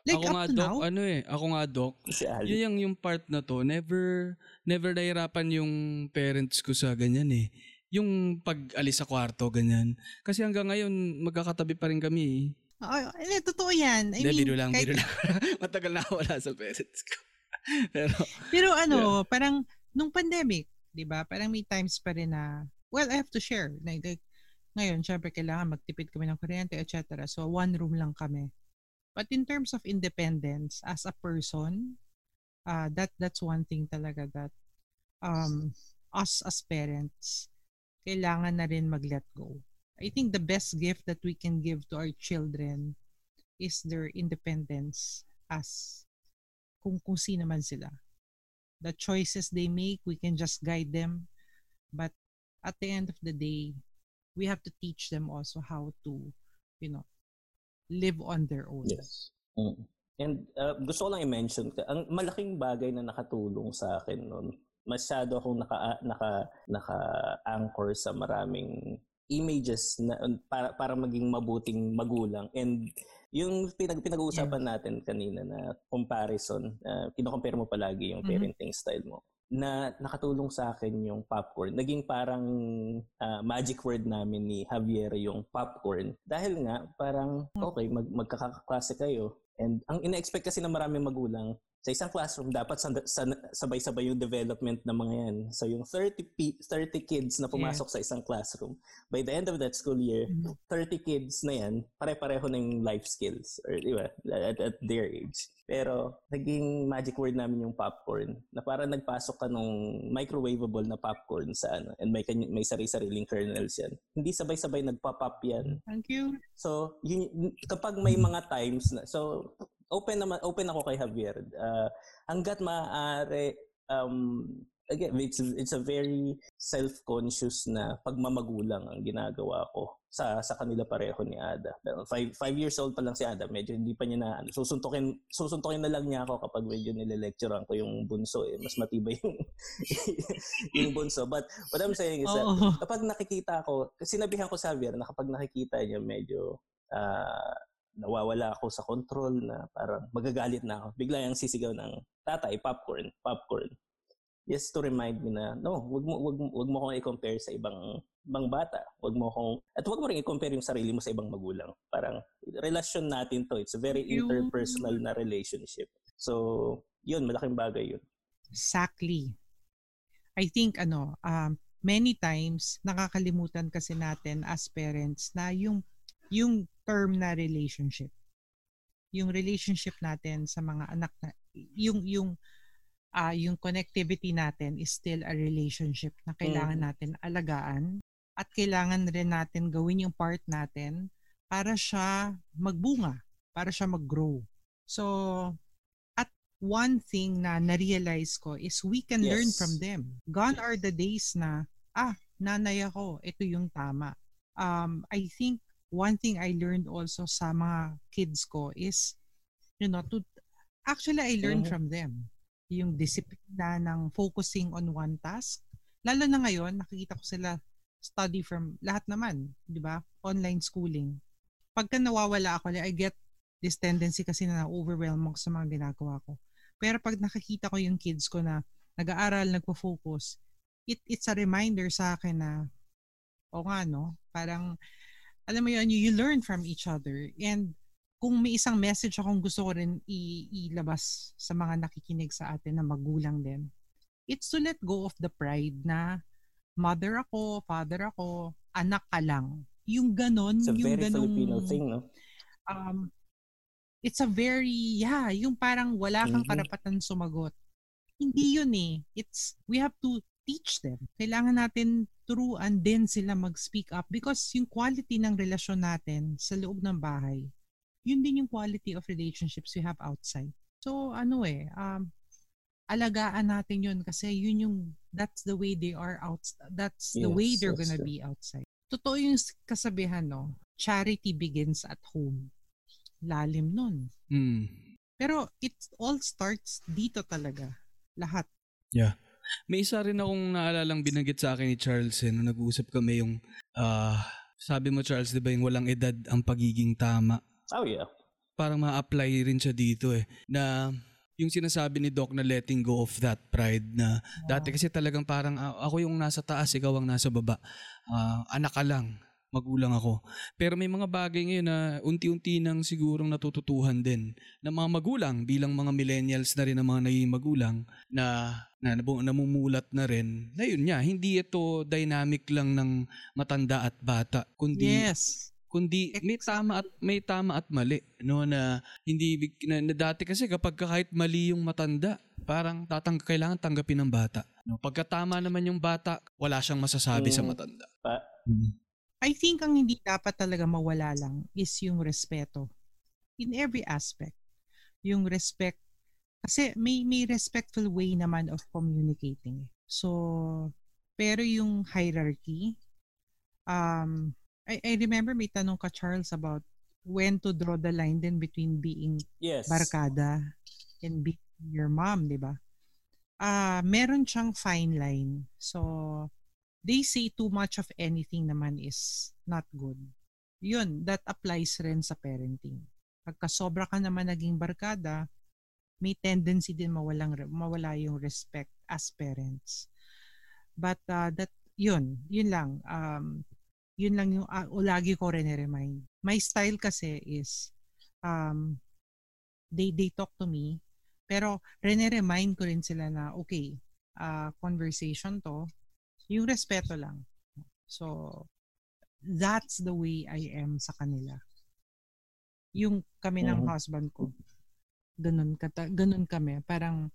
Like ako nga, Doc, ano eh, ako nga, Doc, si yun yung, yung part na to, never, never nahirapan yung parents ko sa ganyan eh. Yung pag-alis sa kwarto, ganyan. Kasi hanggang ngayon, magkakatabi pa rin kami eh. Oh, eh, totoo yan. I De, mean, biro lang, kahit... biro lang. Matagal na wala sa parents ko. Pero, Pero ano, yeah. parang, nung pandemic, di ba, parang may times pa rin na, well, I have to share. Like, like, ngayon, syempre, kailangan magtipid kami ng kuryente, et cetera. So, one room lang kami. But in terms of independence as a person, uh, that that's one thing talaga that um, us as parents, kailangan na rin mag-let go. I think the best gift that we can give to our children is their independence as kung kung sino man sila. The choices they make, we can just guide them. But at the end of the day, we have to teach them also how to, you know, live on their own. Yes. Mm. And uh, gusto ko lang i-mention, ang malaking bagay na nakatulong sa akin noon, masyado akong naka, naka, naka-anchor sa maraming images na, para, para maging mabuting magulang. And yung pinag, pinag-uusapan yeah. natin kanina na comparison, uh, kino-compare mo palagi yung parenting mm-hmm. style mo, na nakatulong sa akin yung popcorn. Naging parang uh, magic word namin ni Javier yung popcorn. Dahil nga, parang okay, mag- magkakaklase kayo. And ang ina-expect kasi na maraming magulang, Sa isang classroom, dapat sabay-sabay yung development ng mga yan. So yung thirty, p- thirty kids na pumasok yeah. sa isang classroom, by the end of that school year, mm-hmm. thirty kids na yan, pare-pareho na yung life skills or, diba, at, at their age. Pero naging magic word namin yung popcorn, na parang nagpasok ka nung microwavable na popcorn sa ano, and may, may sari-sariling kernels yan. Hindi sabay-sabay nagpa-pop yan. Thank you. So yun, kapag may mga times na, so... Open naman, open ako kay Javier. Uh, hanggat maaari, um, again, it's, it's a very self-conscious na pagmamagulang ang ginagawa ko sa sa kanila pareho ni Ada. Five, five years old pa lang si Ada, medyo hindi pa niya na, susuntukin, susuntukin na lang niya ako kapag medyo nililecturean ko yung bunso. Eh. Mas matibay yung, yung bunso. But what I'm saying is that oh. kapag nakikita ko, sinabihan ko sa Javier na kapag nakikita niya medyo... Uh, nawawala ako sa control na parang magagalit na ako. Bigla yung sisigaw ng, tatay, popcorn, popcorn. Just to remind me na, no, wag mo, wag, wag mo kong i-compare sa ibang, ibang bata. Wag mo kong, at wag mo rin i-compare yung sarili mo sa ibang magulang. Parang, relasyon natin to. It's a very interpersonal na relationship. So, yun, malaking bagay yun. Exactly. I think, ano, um, many times, nakakalimutan kasi natin as parents na yung, yung, term na relationship. Yung relationship natin sa mga anak na, yung yung uh, yung connectivity natin is still a relationship na kailangan mm. natin alagaan at kailangan rin natin gawin yung part natin para siya magbunga, para siya maggrow. So at one thing na na-realize ko is we can yes. learn from them. Gone are the days na ah, nanay ako, ito yung tama. Um I think one thing I learned also sa mga kids ko is, you know, to, actually I learned from them. Yung disiplina ng focusing on one task. Lalo na ngayon, nakikita ko sila study from lahat naman, di ba? Online schooling. Pagka nawawala ako, I get this tendency kasi na na-overwhelm ako sa mga ginagawa ko. Pero pag nakikita ko yung kids ko na nag-aaral, nagpo-focus, it, it's a reminder sa akin na, o nga no, parang, alam mo yun, you learn from each other. And kung may isang message akong gusto ko rin ilabas sa mga nakikinig sa atin na magulang din, it's to let go of the pride na mother ako, father ako, anak ka lang. Yung ganon, yung ganong... It's a very Filipino thing, no? Um, it's a very, yeah, yung parang wala kang karapatan sumagot. Hindi yun eh. It's, we have to teach them. Kailangan natin turuan din sila mag-speak up because yung quality ng relasyon natin sa loob ng bahay, yun din yung quality of relationships we have outside. So ano eh, um, alagaan natin yun kasi yun yung, that's the way they are out, that's yes, the way they're gonna true. Be outside. Totoo yung kasabihan, no? Charity begins at home. Lalim nun. Mm. Pero it all starts dito talaga. Lahat. Yeah. May isa rin akong naalalang binanggit sa akin ni Charles eh, nung nag-uusap kami yung, uh, sabi mo Charles, di ba yung walang edad ang pagiging tama? Oh yeah. Parang ma-apply rin siya dito eh, na yung sinasabi ni Doc na letting go of that pride na wow. dati kasi talagang parang uh, ako yung nasa taas, ikaw ang nasa baba, uh, anak ka lang, magulang ako. Pero may mga bagay ngayon na unti-unti nang sigurong natututuhan din ng mga magulang bilang mga millennials na rin ang mga naging magulang na, na namumulat na rin na yun niya. Hindi ito dynamic lang ng matanda at bata. Kundi, yes. kundi may tama at, may tama at mali. No, na, hindi, na, na dati kasi kapag kahit mali yung matanda, parang tatang, kailangan tanggapin ng bata. No, pagkatama naman yung bata, wala siyang masasabi mm. sa matanda. Pa- mm. I think ang hindi dapat talaga mawala lang is yung respeto. In every aspect. Yung respect. Kasi may, may respectful way naman of communicating. So, pero yung hierarchy, um, I, I remember may tanong ka Charles about when to draw the line then between being yes. barkada and being your mom, di ba? Uh, meron siyang fine line. So, they say too much of anything naman is not good. Yun, that applies rin sa parenting. Pagka sobra ka naman naging barkada, may tendency din mawalang, mawala yung respect as parents. But uh, that, yun, yun lang. Um, yun lang yung uh, lagi ko rin i-remind. My style kasi is, um, they, they talk to me, Pero rene-remind ko rin sila na okay, uh, conversation to, yung respeto lang. So that's the way I am sa kanila. Yung kami ng husband ko, ganun, kata, ganun kami. Parang,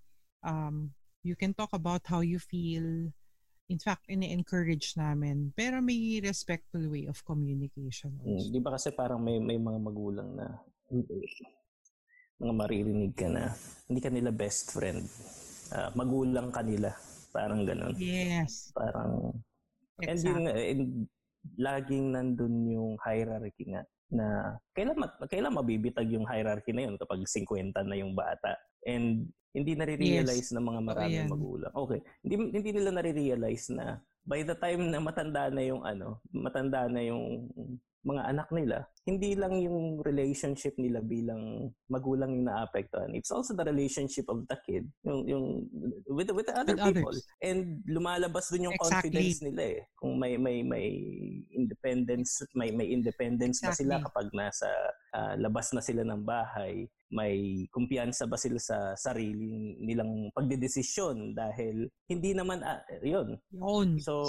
um, you can talk about how you feel. In fact, ini-encourage namin. Pero may respectful way of communication also. Di ba kasi parang may, may mga magulang na, mga maririnig ka na, hindi ka nila best friend. Uh, magulang ka nila. Parang ganun. Yes. Parang, exactly. And, yung, and laging nandun yung hierarchy nga. Na kailan, kailan mabibitag yung hierarchy na yun kapag fifty na yung bata. And hindi nare-realize yes. ng mga maraming oh, magulang. Okay. Hindi, hindi nila nare-realize na by the time na matanda na yung ano, matanda na yung mga anak nila, hindi lang yung relationship nila bilang magulang yung naapektuhan. It's also the relationship of the kid yung, yung, with, with the other with people. Others. And lumalabas dun yung exactly. confidence nila eh. Kung may, may, may independence, may, may independence exactly. ba sila kapag nasa uh, labas na sila ng bahay, may kumpiyansa ba sila sa sarili nilang pagdedesisyon dahil hindi naman, uh, yun. Yun. So,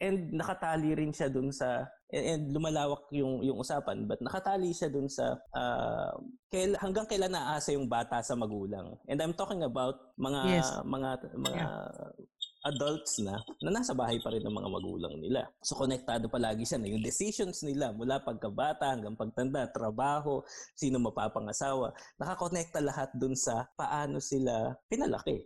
and nakatali rin siya dun sa, and, and lumalawak yung, yung usapan, but nakatali siya dun sa uh, kail, hanggang kailan naaasa yung bata sa magulang. And I'm talking about mga, yes. mga, mga, yeah. adults na, na nasa bahay pa rin ng mga magulang nila. So, konektado palagi siya na yung decisions nila mula pagkabata hanggang pagtanda, trabaho, sino mapapangasawa, nakakonekta lahat dun sa paano sila pinalaki.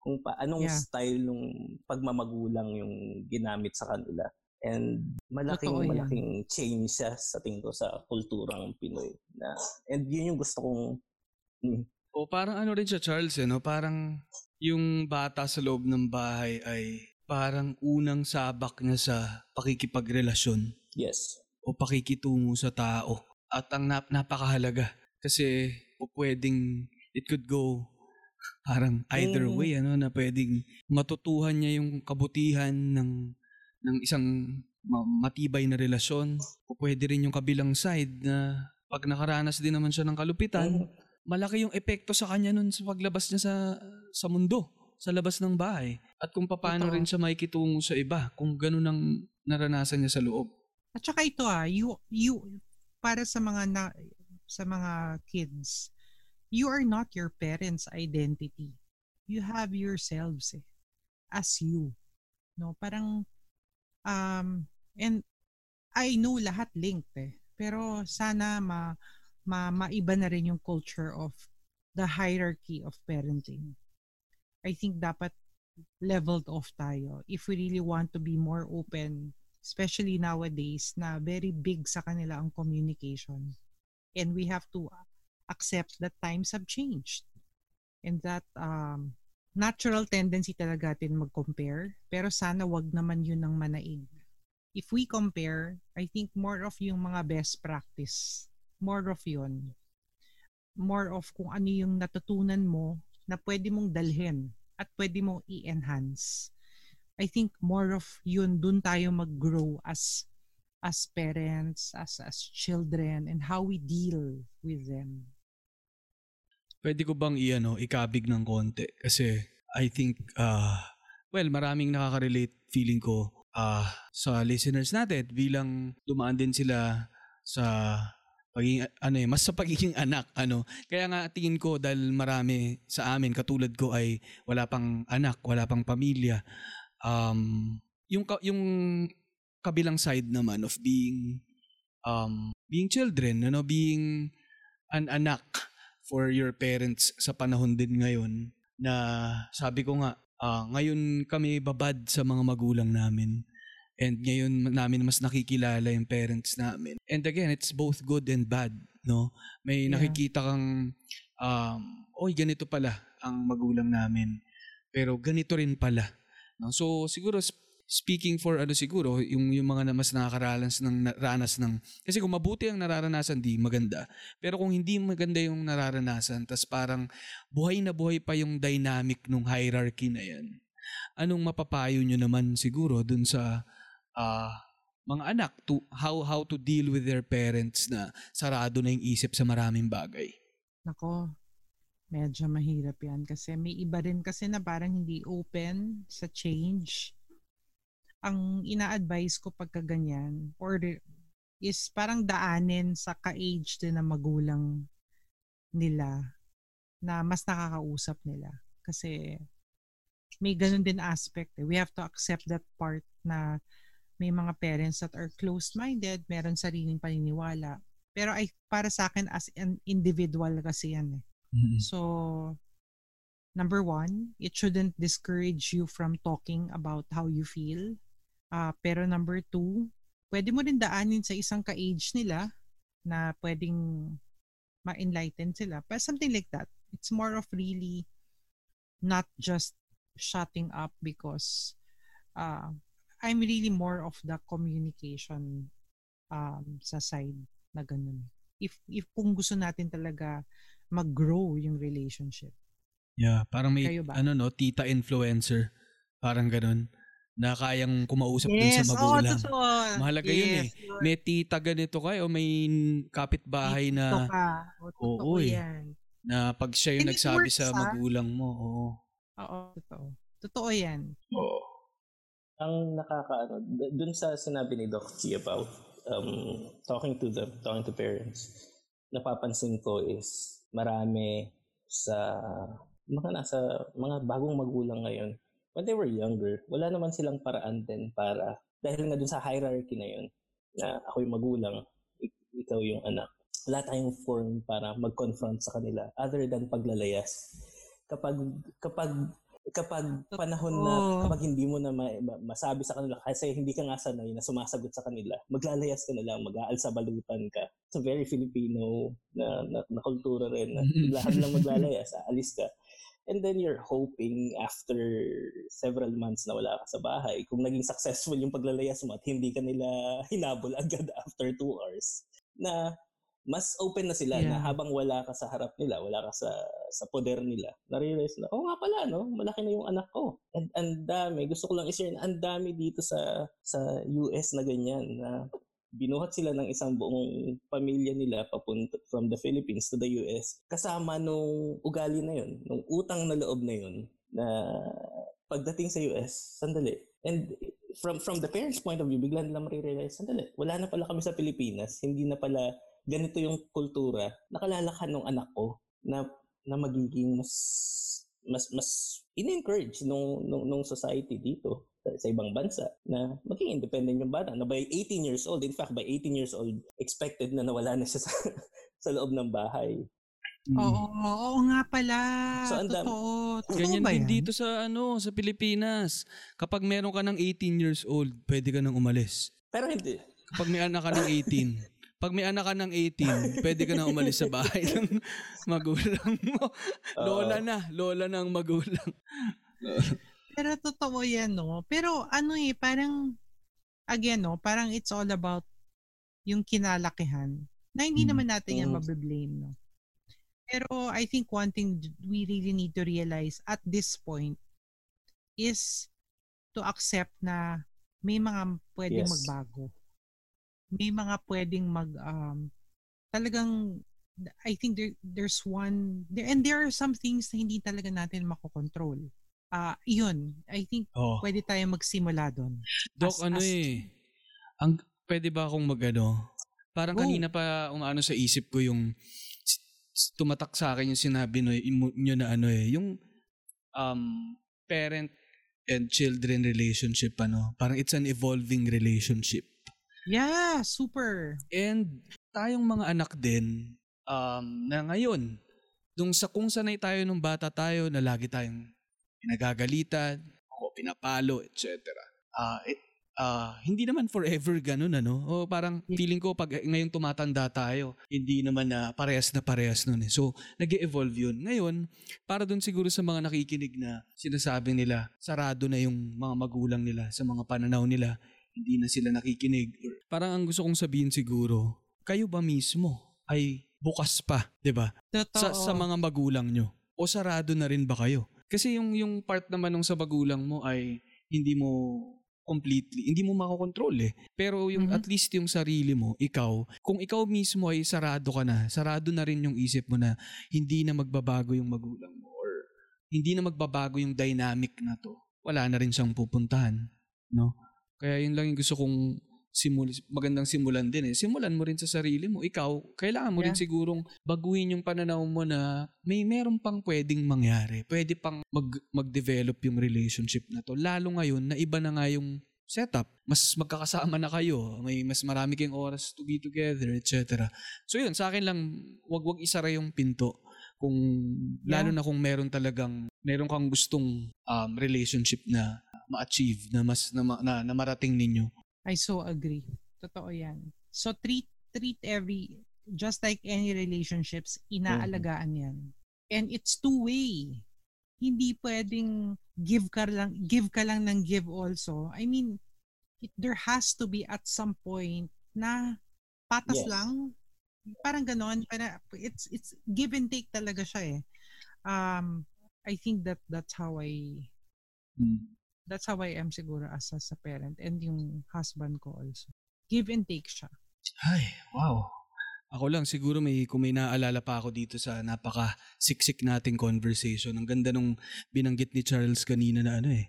Kung pa, anong yeah. style ng pagmamagulang yung ginamit sa kanila. And malaking, totoo, malaking yeah. change siya sa tingin ko sa kulturang Pinoy. Na, and yun yung gusto kong... Hmm. O parang ano rin siya, Charles, eh, no? Parang... Yung bata sa loob ng bahay ay parang unang sabak niya sa pakikipagrelasyon. Yes. O pakikitungo sa tao. At ang nap- napakahalaga. Kasi o pwedeng it could go parang either mm. way. Ano, na pwedeng matutuhan niya yung kabutihan ng, ng isang matibay na relasyon. O pwede rin yung kabilang side na pag nakaranas din naman siya ng kalupitan, mm. malaki yung epekto sa kanya nun sa paglabas niya sa sa mundo, sa labas ng bahay. At kung paano rin siya makikitungo sa iba, kung ganun ang naranasan niya sa loob. At saka ito ah, you, you, para sa mga na, sa mga kids, you are not your parents' identity. You have yourselves eh, as you. No, parang, um, and I know lahat linked eh. Pero sana ma... Ma- maiba na rin yung culture of the hierarchy of parenting. I think dapat leveled off tayo if we really want to be more open, especially nowadays na very big sa kanila ang communication. And we have to accept that times have changed. And that um, natural tendency talaga din mag-compare, pero sana wag naman yun ang manaig. If we compare, I think more of yung mga best practice. More of yun. More of kung ano yung natutunan mo na pwede mong dalhin at pwede mong i-enhance. I think more of yun, dun tayo mag-grow as, as parents, as, as children, and how we deal with them. Pwede ko bang i-ano, ikabig ng konti? Kasi I think, uh, well, maraming nakaka-relate feeling ko uh, sa listeners natin bilang dumaan din sila sa... Pagiging, ano eh, mas sa pagiging anak, ano. Kaya nga tingin ko dahil marami sa amin, katulad ko ay wala pang anak, wala pang pamilya. Um, yung, yung kabilang side naman of being, um, being children, ano, being an anak for your parents sa panahon din ngayon na sabi ko nga, uh, ngayon kami babad sa mga magulang namin. And ngayon namin mas nakikilala yung parents namin. And again, it's both good and bad, no? May yeah. nakikita kang, um, oy, ganito pala ang magulang namin. Pero ganito rin pala. No? So siguro, speaking for ano siguro, yung, yung mga na mas nakakaranas ng, naranas ng, kasi kung mabuti ang nararanasan, di maganda. Pero kung hindi maganda yung nararanasan, tas parang buhay na buhay pa yung dynamic ng hierarchy na yan. Anong mapapayo nyo naman siguro dun sa, Uh, mga anak to how how to deal with their parents na sarado na yung isip sa maraming bagay. Nako. Medyo mahirap yan kasi may iba rin kasi na parang hindi open sa change. Ang ina-advise ko pagka ganyan or is parang daanin sa ka-age din ng magulang nila na mas nakakausap nila. Kasi may ganun din aspect. Eh. We have to accept that part na may mga parents that are closed-minded, meron sariling paniniwala. Pero ay, para sa akin as an individual kasi yan eh. So, number one, it shouldn't discourage you from talking about how you feel. Uh, pero number two, pwede mo rin daanin sa isang ka-age nila na pwedeng ma-enlighten sila. But something like that. It's more of really not just shutting up because uh, I'm really more of the communication um, sa side na ganun. If, if kung gusto natin talaga mag-grow yung relationship. Yeah, parang may ano no, tita influencer, parang ganun na kayang kumausap yes, din sa magulang. Oh, mahalaga yes, yun eh. Lord. May tita ganito kayo, may kapitbahay may na ka. Oo, oo yan. Na pag siya yung and nagsabi works, sa magulang mo, oo. Oo, totoo. Totoo yan. Oo. Ang nakakaano dun sa sinabi ni Doc Gia about um talking to them, talking to parents. Napapansin ko is marami sa mga nasa mga bagong magulang ngayon when they were younger, wala naman silang paraan din para dahil nga dun sa hierarchy na yun na ako yung magulang, ikaw yung anak. Wala tayong form para mag-confront sa kanila other than paglalayas. Kapag kapag kapag panahon na kapag hindi mo na masabi sa kanila kasi hindi ka nga sanay na sumasagot sa kanila, maglalayas ka na lang, mag-aalsabalutan ka. It's a very Filipino na, na, na kultura rin na lahat lang maglalayas, aalis ka. And then you're hoping after several months na wala ka sa bahay, kung naging successful yung paglalayas mo at hindi ka nila hinabol agad after two hours, na mas open na sila yeah. na habang wala ka sa harap nila, wala ka sa sa poder nila, nare-realize na, oh nga pala, no? Malaki na yung anak ko. And ang dami, gusto ko lang i-share na ang dami dito sa sa U S na ganyan, na binuhat sila ng isang buong pamilya nila papunta from the Philippines to the U S kasama nung ugali na yun, nung utang na loob na yun, na pagdating sa U S, sandali. And from from the parents' point of view, bigla nilang mare-realize, sandali, wala na pala kami sa Pilipinas, hindi na pala ganito yung kultura, nakalalakan ng anak ko na na magiging mas mas mas in-encourage nung nung, nung society dito sa, sa ibang bansa na maging independent yung bata na by eighteen years old, in fact by eighteen years old expected na nawala na siya sa, sa loob ng bahay. Mm. Oo, oo nga pala. So, totoo. Totoo ganyan din dito sa ano sa Pilipinas. Kapag meron ka ng eighteen years old, pwede ka nang umalis. Pero hindi. Kapag may anak ka ng eighteen pag may anak ka ng eighteen, pwede ka na umalis sa bahay ng magulang mo. Lola na. Lola na ang magulang. Pero totoo yan, no? Pero ano eh, parang, again, no? Parang it's all about yung kinalakihan na hindi hmm. naman natin yan mabiblame, no? Pero I think one thing we really need to realize at this point is to accept na may mga pwedeng yes. magbago. May mga pwedeng mag um, talagang I think there there's one there, and there are some things na hindi talaga natin makokontrol. Ah, uh, yun. I think oh. pwede tayong magsimula doon. Doc, as, ano as, eh. Ang pwede ba akong magano? Parang oh. kanina pa umaano sa isip ko yung tumatak sa akin yung sinabi niyo na ano eh, yung um parent and children relationship ano. Parang it's an evolving relationship. Yeah, super. And tayong mga anak din um, na ngayon, dung sa kung sanay tayo nung bata tayo na lagi tayong pinagagalitan, o pinapalo, et cetera. Uh, it, uh, hindi naman forever ganun, ano? O parang feeling ko pag ngayon tumatanda tayo, hindi naman na parehas na parehas nun eh. So, nag-evolve yun. Ngayon, para dun siguro sa mga nakikinig na sinasabi nila, sarado na yung mga magulang nila sa mga pananaw nila, hindi na sila nakikinig. Parang ang gusto kong sabihin siguro, kayo ba mismo ay bukas pa, 'di ba? Sa, sa mga magulang nyo. O sarado na rin ba kayo? Kasi yung yung part naman ng sa magulang mo ay hindi mo completely, hindi mo makokontrol eh. Pero yung mm-hmm. at least yung sarili mo, ikaw, kung ikaw mismo ay sarado ka na, sarado na rin yung isip mo na hindi na magbabago yung magulang mo or hindi na magbabago yung dynamic na to, wala na rin siyang pupuntahan. No? Kaya yun lang yung gusto kong simul- magandang simulan din eh. Simulan mo rin sa sarili mo. Ikaw, kailangan mo yeah. rin sigurong baguhin yung pananaw mo na may meron pang pwedeng mangyari. Pwede pang mag- mag-develop yung relationship na to. Lalo ngayon na iba na nga yung setup. Mas magkakasama na kayo. May mas marami kayong oras to be together, et cetera. So yun, sa akin lang, wag-wag isara yung pinto. Kung yeah. lalo na kung meron talagang meron kang gustong um, relationship na ma-achieve na mas na, na, na marating ninyo. I so agree. Totoo 'yan. So treat treat every just like any relationships, inaalagaan mm-hmm. 'yan. And it's two way. Hindi pwedeng give ka lang give ka lang ng give also. I mean, it, there has to be at some point na patas yes. lang. Parang ganon, parang it's it's give and take talaga siya eh. Um, I think that that's how I mm. that's how I am siguro as as a parent and yung husband ko also. Give and take siya. Ay, wow. Ako lang siguro may kung may naalala pa ako dito sa napaka siksik nating conversation. Ang ganda nung binanggit ni Charles kanina na ano eh,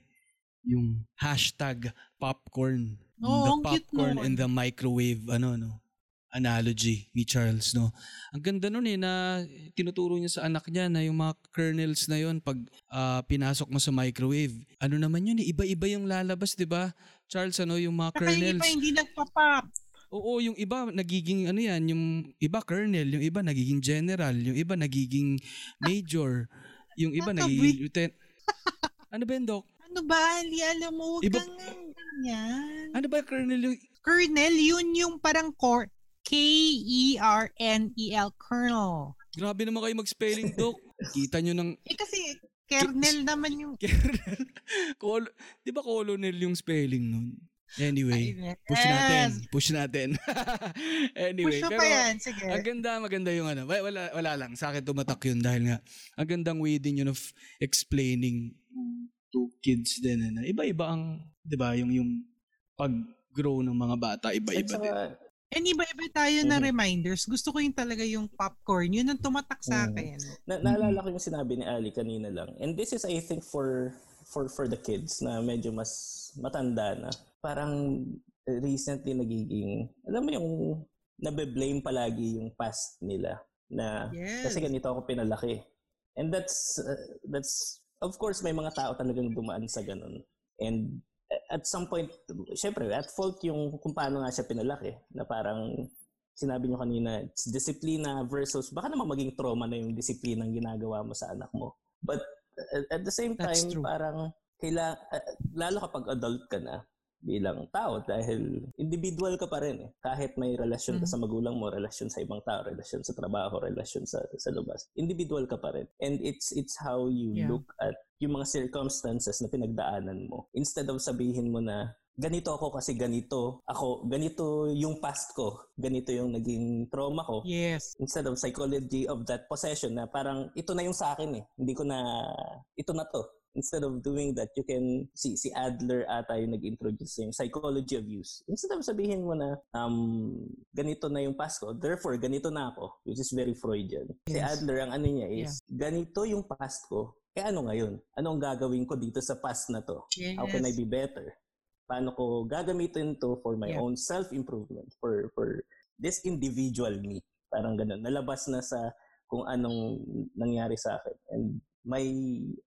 yung hashtag popcorn, oh, the popcorn and the microwave ano no. analogy ni Charles, no? Ang ganda nun eh na tinuturo niya sa anak niya na yung mga kernels na yon pag uh, pinasok mo sa microwave, ano naman yun eh, iba-iba yung lalabas, di ba? Charles, ano yung mga kernels? Saka yung iba hindi nagpapap. Oo, yung iba nagiging ano yan, yung iba kernel, yung iba nagiging general, yung iba nagiging major, yung iba nagiging lieutenant. Ano ba yun, Doc? Ano ba? Hindi alam mo, huwag kang ganyan. Ano ba kernel yung... Kernel, yun yung parang core. K E R N E L, kernel. Grabe naman kayo mag-spelling, Doc. Kita nyo ng... Eh kasi, kernel naman yung... Kernel? Col- Di ba colonel yung spelling nun? Anyway, yes. push natin. Push natin. Anyway, push pero ang ganda, maganda yung ano. Wala, wala lang, sa akin tumatak yun dahil nga ang gandang way din yun of explaining to kids din. Na iba-iba ang, di ba, yung, yung pag-grow ng mga bata, iba-iba din. And iba-iba tayo mm-hmm. na reminders. Gusto ko yung talaga yung popcorn. Yun ang tumatak sa akin. Mm. Na- naalala ko yung sinabi ni Ali kanina lang. And this is, I think, for for for the kids na medyo mas matanda na. Parang recently nagiging, alam mo yung nabe-blame palagi yung past nila. Na yes. kasi ganito ako pinalaki. And that's, uh, that's of course, may mga tao talagang dumaan sa ganun. And at some point, syempre, at fault yung kung paano nga siya pinalaki. Na parang, sinabi nyo kanina, it's disiplina versus, baka naman maging trauma na yung disiplina ang ginagawa mo sa anak mo. But at the same time, that's true. Parang, kaila, lalo kapag adult ka na bilang tao dahil individual ka pa rin. Eh. Kahit may relasyon mm-hmm. ka sa magulang mo, relasyon sa ibang tao, relasyon sa trabaho, relasyon sa, sa labas, individual ka pa rin. And it's, it's how you yeah. look at yung mga circumstances na pinagdaanan mo. Instead of sabihin mo na, ganito ako kasi ganito ako, ganito yung past ko, ganito yung naging trauma ko. Yes. Instead of psychology of that possession na parang, ito na yung sa akin eh. Hindi ko na, ito na to. Instead of doing that, you can see, si Adler ata yung nag-introduce yung psychology of use. Instead of sabihin mo na, um, ganito na yung past ko, therefore, ganito na ako, which is very Freudian. Yes. Si Adler, ang ano niya is, yeah. ganito yung past ko, eh ano ngayon? Anong gagawin ko dito sa past na to? Yes. How can I be better? Paano ko gagamitin to for my yeah. own self-improvement? For for this individual me. Parang ganun. Nalabas na sa kung anong nangyari sa akin. And may,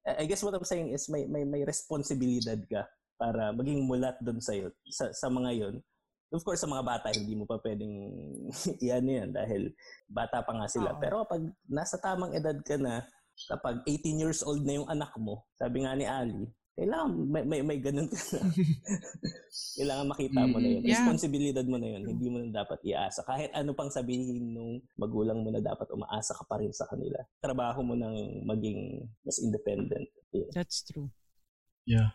I guess what I'm saying is may may, may responsibilidad ka para maging mulat dun sa'yo. Sa, sa mga yon. Of course, sa mga bata, hindi mo pa pwedeng iyan yan dahil bata pa nga sila. Oh. Pero pag nasa tamang edad ka na, kapag eighteen years old na yung anak mo, sabi nga ni Ali, kailangan may, may, may ganun ka na. Kailangan makita mo na yun. Yeah. Responsibilidad mo na yun. Hindi mo na dapat iaasa. Kahit ano pang sabihin nung magulang mo na dapat umaasa ka pa rin sa kanila. Trabaho mo nang maging mas independent. Yeah. That's true. Yeah.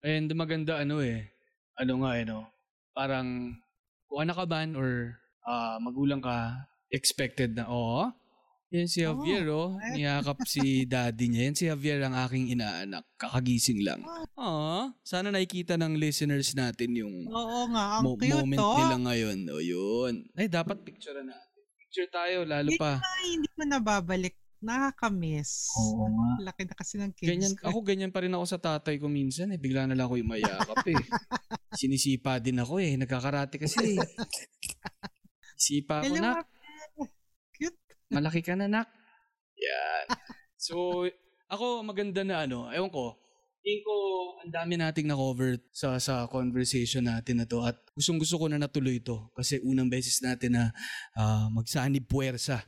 And maganda ano eh. Ano nga eh no? Parang kung anak ka ban or uh, magulang ka, expected na oo. Oh, Yan si Javier, oh. oh. Niyakap si daddy niya. Yan si Javier ang aking inaanak. Kakagising lang. Oh. Sana nakikita ng listeners natin yung Oo nga, ang mo- cute moment to. Nila ngayon. O yun. Ay, dapat picture na natin. Picture tayo, lalo hindi pa. Na, hindi mo nababalik. Nakakamiss. Oh. Laki na kasi ng kids. Ganyan, ako ganyan pa rin ako sa tatay ko minsan. Eh. Bigla na lang ako yung mayakap eh. Sinisipa din ako eh. Nagkakarate kasi eh. Sipa ako na. Malaki ka na, nak. Yan. So, ako maganda na ano, ewan ko, tingin ko ang dami nating na-cover sa, sa conversation natin na to at gustong-gusto ko na natuloy ito kasi unang beses natin na uh, magsanib puwersa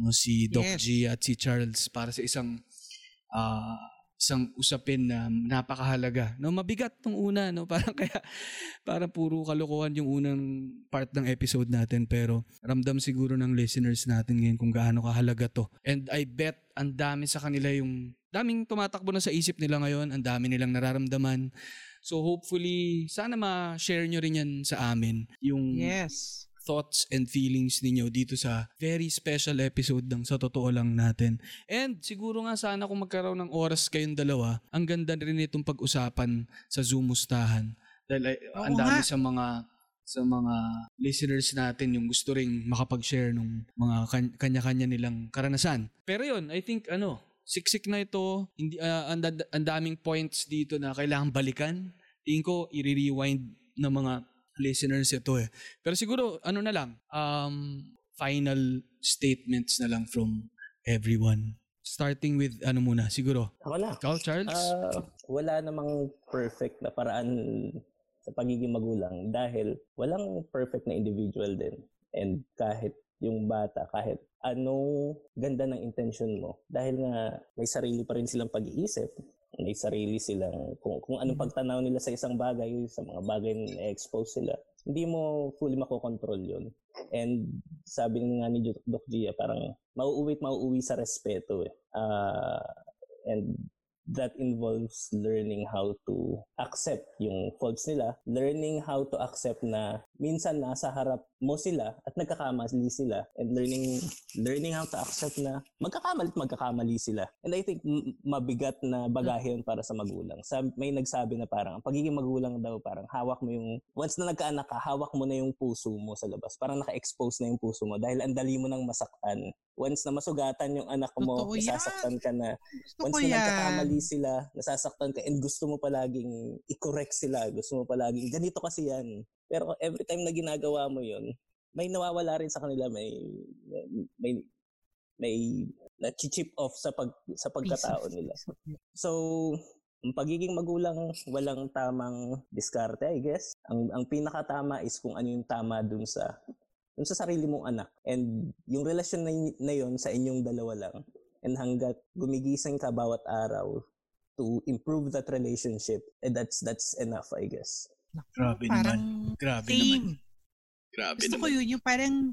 no, si Doc yes. G at si Charles para sa isang uh, isang usapin na napakahalaga. No, mabigat nung una, no, parang kaya parang puro kalokohan yung unang part ng episode natin pero ramdam siguro ng listeners natin ngayon kung gaano kahalaga to. And I bet ang dami sa kanila yung daming tumatakbo na sa isip nila ngayon, ang dami nilang nararamdaman. So hopefully sana ma-share nyo rin yan sa amin yung yes. thoughts and feelings ninyo dito sa very special episode ng Sa Totoo Lang Natin. And siguro nga sana kung magkaroon ng oras kayong dalawa, ang ganda rin itong pag-usapan sa Zoom-mustahan. Dahil ang dami sa mga sa mga listeners natin yung gusto ring makapag-share ng mga kanya-kanya nilang karanasan. Pero yun, I think ano, siksik na ito, hindi uh, ang and, and daming points dito na kailangan balikan. Tingin ko i-rewind ng mga listeners ito eh. Pero siguro, ano na lang, um, final statements na lang from everyone. Starting with, ano muna, siguro? Ako na. Ikaw, Charles? Uh, wala namang perfect na paraan sa pagiging magulang dahil walang perfect na individual din. And kahit yung bata, kahit anong ganda ng intention mo, dahil nga may sarili pa rin silang pag-iisip, may sarili silang, kung, kung anong pagtanaw nila sa isang bagay, sa mga bagay na expose sila, hindi mo fully makokontrol yun. And sabi nga ni Doc Gia, parang mauuwi at mauuwi sa respeto eh. Uh, and that involves learning how to accept yung faults nila, learning how to accept na minsan nasa harap mo sila at nagkakamali sila, and learning learning how to accept na magkakamali at magkakamali sila. And I think m- mabigat na bagahe yun para sa magulang. Sab- may nagsabi na parang pagiging magulang daw parang hawak mo yung, once na nagkaanak ka, hawak mo na yung puso mo sa labas. Parang naka-expose na yung puso mo dahil ang dali mo nang masaktan. Once na masugatan yung anak mo, totoo nasasaktan yan. Ka na. Gusto once na yan. Nagkakamali sila, nasasaktan ka, and gusto mo palaging i-correct sila. Gusto mo palaging, ganito kasi yan. Pero every time na ginagawa mo yun, may nawawala rin sa kanila. May, may, may na-chip off sa, pag, sa pagkatao nila. So, ang pagiging magulang, walang tamang diskarte, I guess. Ang, ang pinakatama is kung ano yung tama dun sa... yung sa sarili mong anak. And yung relasyon na, y- na yun sa inyong dalawa lang. And hanggat gumigising ka bawat araw to improve that relationship, eh, that's that's enough, I guess. Grabe naman. Grabe naman. Grabe Gusto naman. Ko yun, yung parang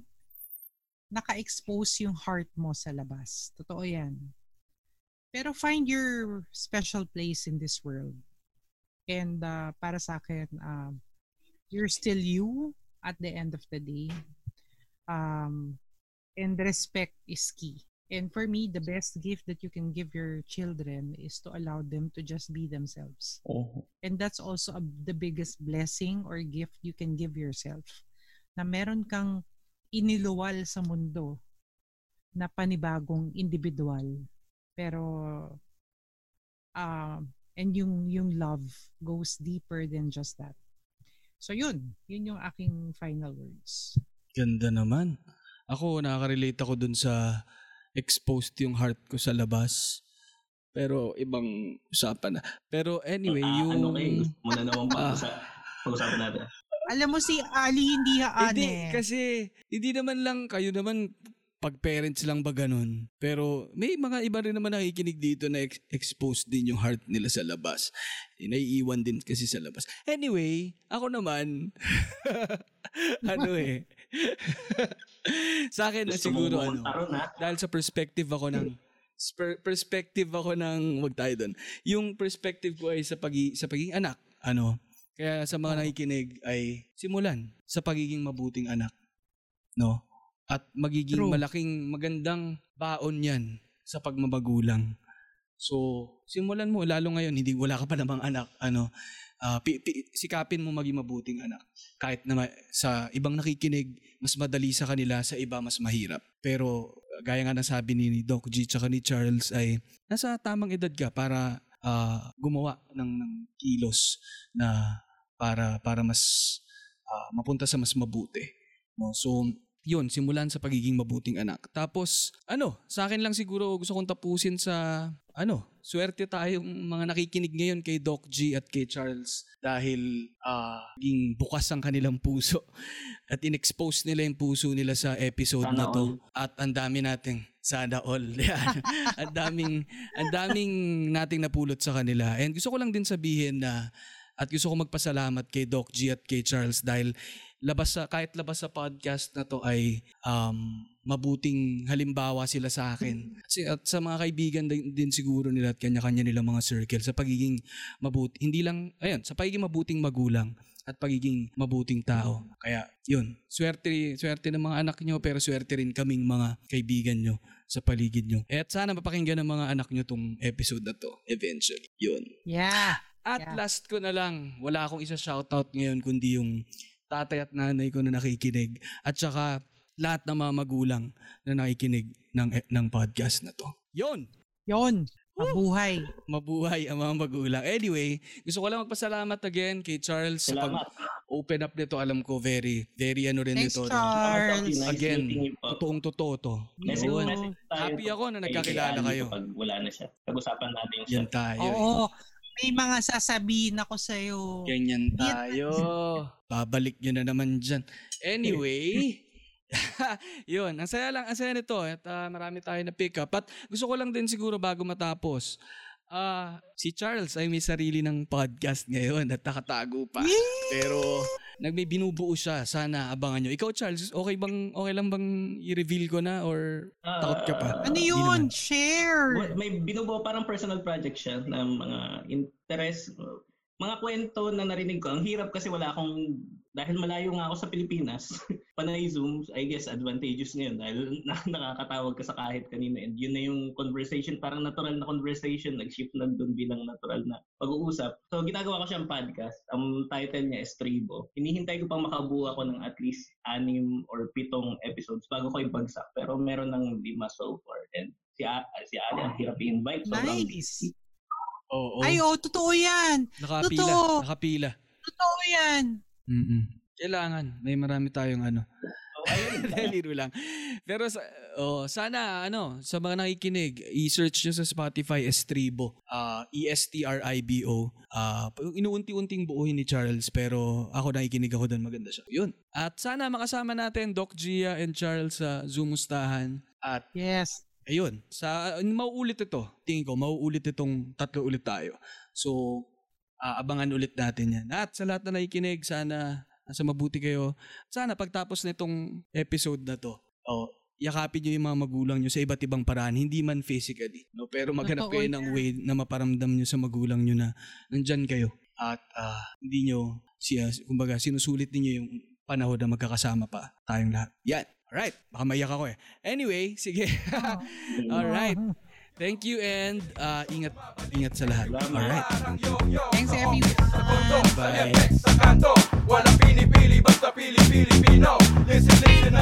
naka-expose yung heart mo sa labas. Totoo yan. Pero find your special place in this world. And uh, para sa akin, uh, you're still you at the end of the day. Um, and respect is key. And for me, the best gift that you can give your children is to allow them to just be themselves. Oh. And that's also a, the biggest blessing or gift you can give yourself. Na meron kang iniluwal sa mundo na panibagong individual. Pero, uh, and yung, yung love goes deeper than just that. So yun, yun yung aking final words. Ganda naman. Ako, nakaka-relate ako dun sa exposed yung heart ko sa labas. Pero ibang usapan na. Pero anyway, uh, yung... Ano kayo? Gusto mo na naman pag-usapan natin. Alam mo si Ali, hindi haan eh. Kasi hindi naman lang, kayo naman pag-parents lang ba ganun. Pero may mga iba rin naman nakikinig dito na ex- exposed din yung heart nila sa labas. E, naiiwan din kasi sa labas. Anyway, ako naman... ano eh... sa akin na siguro ano dahil sa perspective ako ng per- perspective ako ng wag tayo doon yung perspective ko ay sa pagi sa pagiging anak ano kaya sa mga nakikinig ay simulan sa pagiging mabuting anak no at magiging True. Malaking magandang baon yan sa pagmabagulang. So, simulan mo, lalo ngayon, hindi, wala ka pa namang anak, ano, uh, pi, pi, sikapin mo maging mabuting anak. Kahit na sa ibang nakikinig, mas madali sa kanila, sa iba mas mahirap. Pero, gaya nga nasabi ni Doc G tsaka ni Charles ay, nasa tamang edad ka para uh, gumawa ng, ng kilos na para, para mas uh, mapunta sa mas mabuti. No? So, yun, simulan sa pagiging mabuting anak. Tapos, ano, sa akin lang siguro gusto kong tapusin sa, ano, swerte tayong mga nakikinig ngayon kay Doc G at kay Charles dahil uh, naging bukas ang kanilang puso at in-expose nila yung puso nila sa episode sana na to. All. At ang dami nating, sana all. ang daming, ang daming nating napulot sa kanila. And gusto ko lang din sabihin na, at gusto ko magpasalamat kay Doc G at kay Charles dahil, labas sa, kahit labas sa podcast na to ay um, mabuting halimbawa sila sa akin. At sa mga kaibigan din, din siguro nila at kanya-kanya nila mga circle sa pagiging mabuti. Hindi lang, ayun, sa pagiging mabuting magulang at pagiging mabuting tao. Kaya yun, swerte, swerte ng mga anak nyo pero swerte rin kaming mga kaibigan nyo sa paligid nyo. At sana mapakinggan ng mga anak nyo tong episode na to eventually. Yun. Yeah. At yeah. last ko na lang, wala akong isa shoutout ngayon kundi yung tatay at nanay ko na nakikinig at saka lahat ng mga magulang na nakikinig ng, ng podcast na to. Yun! Yun! Mabuhay! Mabuhay ang mga magulang. Anyway, gusto ko lang magpasalamat again kay Charles. Salamat. Pag-open up nito, alam ko very, very ano rin nito. Thanks, Charles! Rin. Again, totoong totoo to. Happy ako na nagkakilala kayo. Pag wala na siya, pag-usapan natin siya. Yan tayo. Oo! Eh. May mga sasabihin ako sa'yo. Ganyan tayo. Babalik nyo na naman dyan. Anyway, yun. Ang saya lang, ang saya nito. At uh, marami tayo na pick up. At gusto ko lang din siguro bago matapos. Uh, si Charles ay may sarili ng podcast ngayon at nakatago pa. Pero nagmay binubuo siya. Sana abangan nyo. Ikaw Charles, okay bang okay lang bang i-reveal ko na or uh, takot ka pa? Ano yun? Share! May binubuo parang personal project siya ng mga interest, mga kwento na narinig ko. Ang hirap kasi wala akong, dahil malayo nga ako sa Pilipinas, panay Zoom, I guess advantageous ngayon dahil nakakatawag ka sa kahit kanina. And yun na yung conversation, parang natural na conversation, nag-shift na doon bilang natural na pag-uusap. So ginagawa ko siyang podcast, ang title niya is Tribo. Hinihintay ko pang makabuo ako ng at least anim or pitong episodes bago ko ibagsak. Pero meron ng lima so far. And si, A- si Ada, ang hirap i-invite. So nice! Oo, oo. Ay, oo, oh, totoo yan! Nakapila, totoo. nakapila. Totoo yan! Mm-mm. Kailangan, may marami tayong ano. Liro lang. Pero sa, oh, sana ano, sa mga nakikinig, i-search nyo sa Spotify Estribo, uh, E S T R I B O. Uh, inuunti-unting buuhin ni Charles pero ako nakikinig ako doon, maganda siya. Yun. At sana makasama natin Doc Gia and Charles sa Zoom-ustahan. At yes. Ayun, sa mauulit ito. Tingin ko mauulit itong tatlo ulit tayo. So Uh, abangan ulit natin yan. At sa lahat na nakikinig, sana nasa mabuti kayo. Sana pagtapos nitong episode na to, oh, yakapin nyo yung mga magulang nyo sa iba't ibang paraan, hindi man physically. No? Pero maghanap kayo ng way na maparamdam nyo sa magulang nyo na nandyan kayo. At uh, hindi nyo, siya, kumbaga, sinusulit niyo yung panahon na magkakasama pa tayong lahat. Yan. Alright. Baka maiyak ako eh. Anyway, sige. Alright. Thank you and uh, ingat ingat sa lahat. Alright. Thanks everyone. Bye. Walang pinipili basta pili-Pilipino. Listen, listen.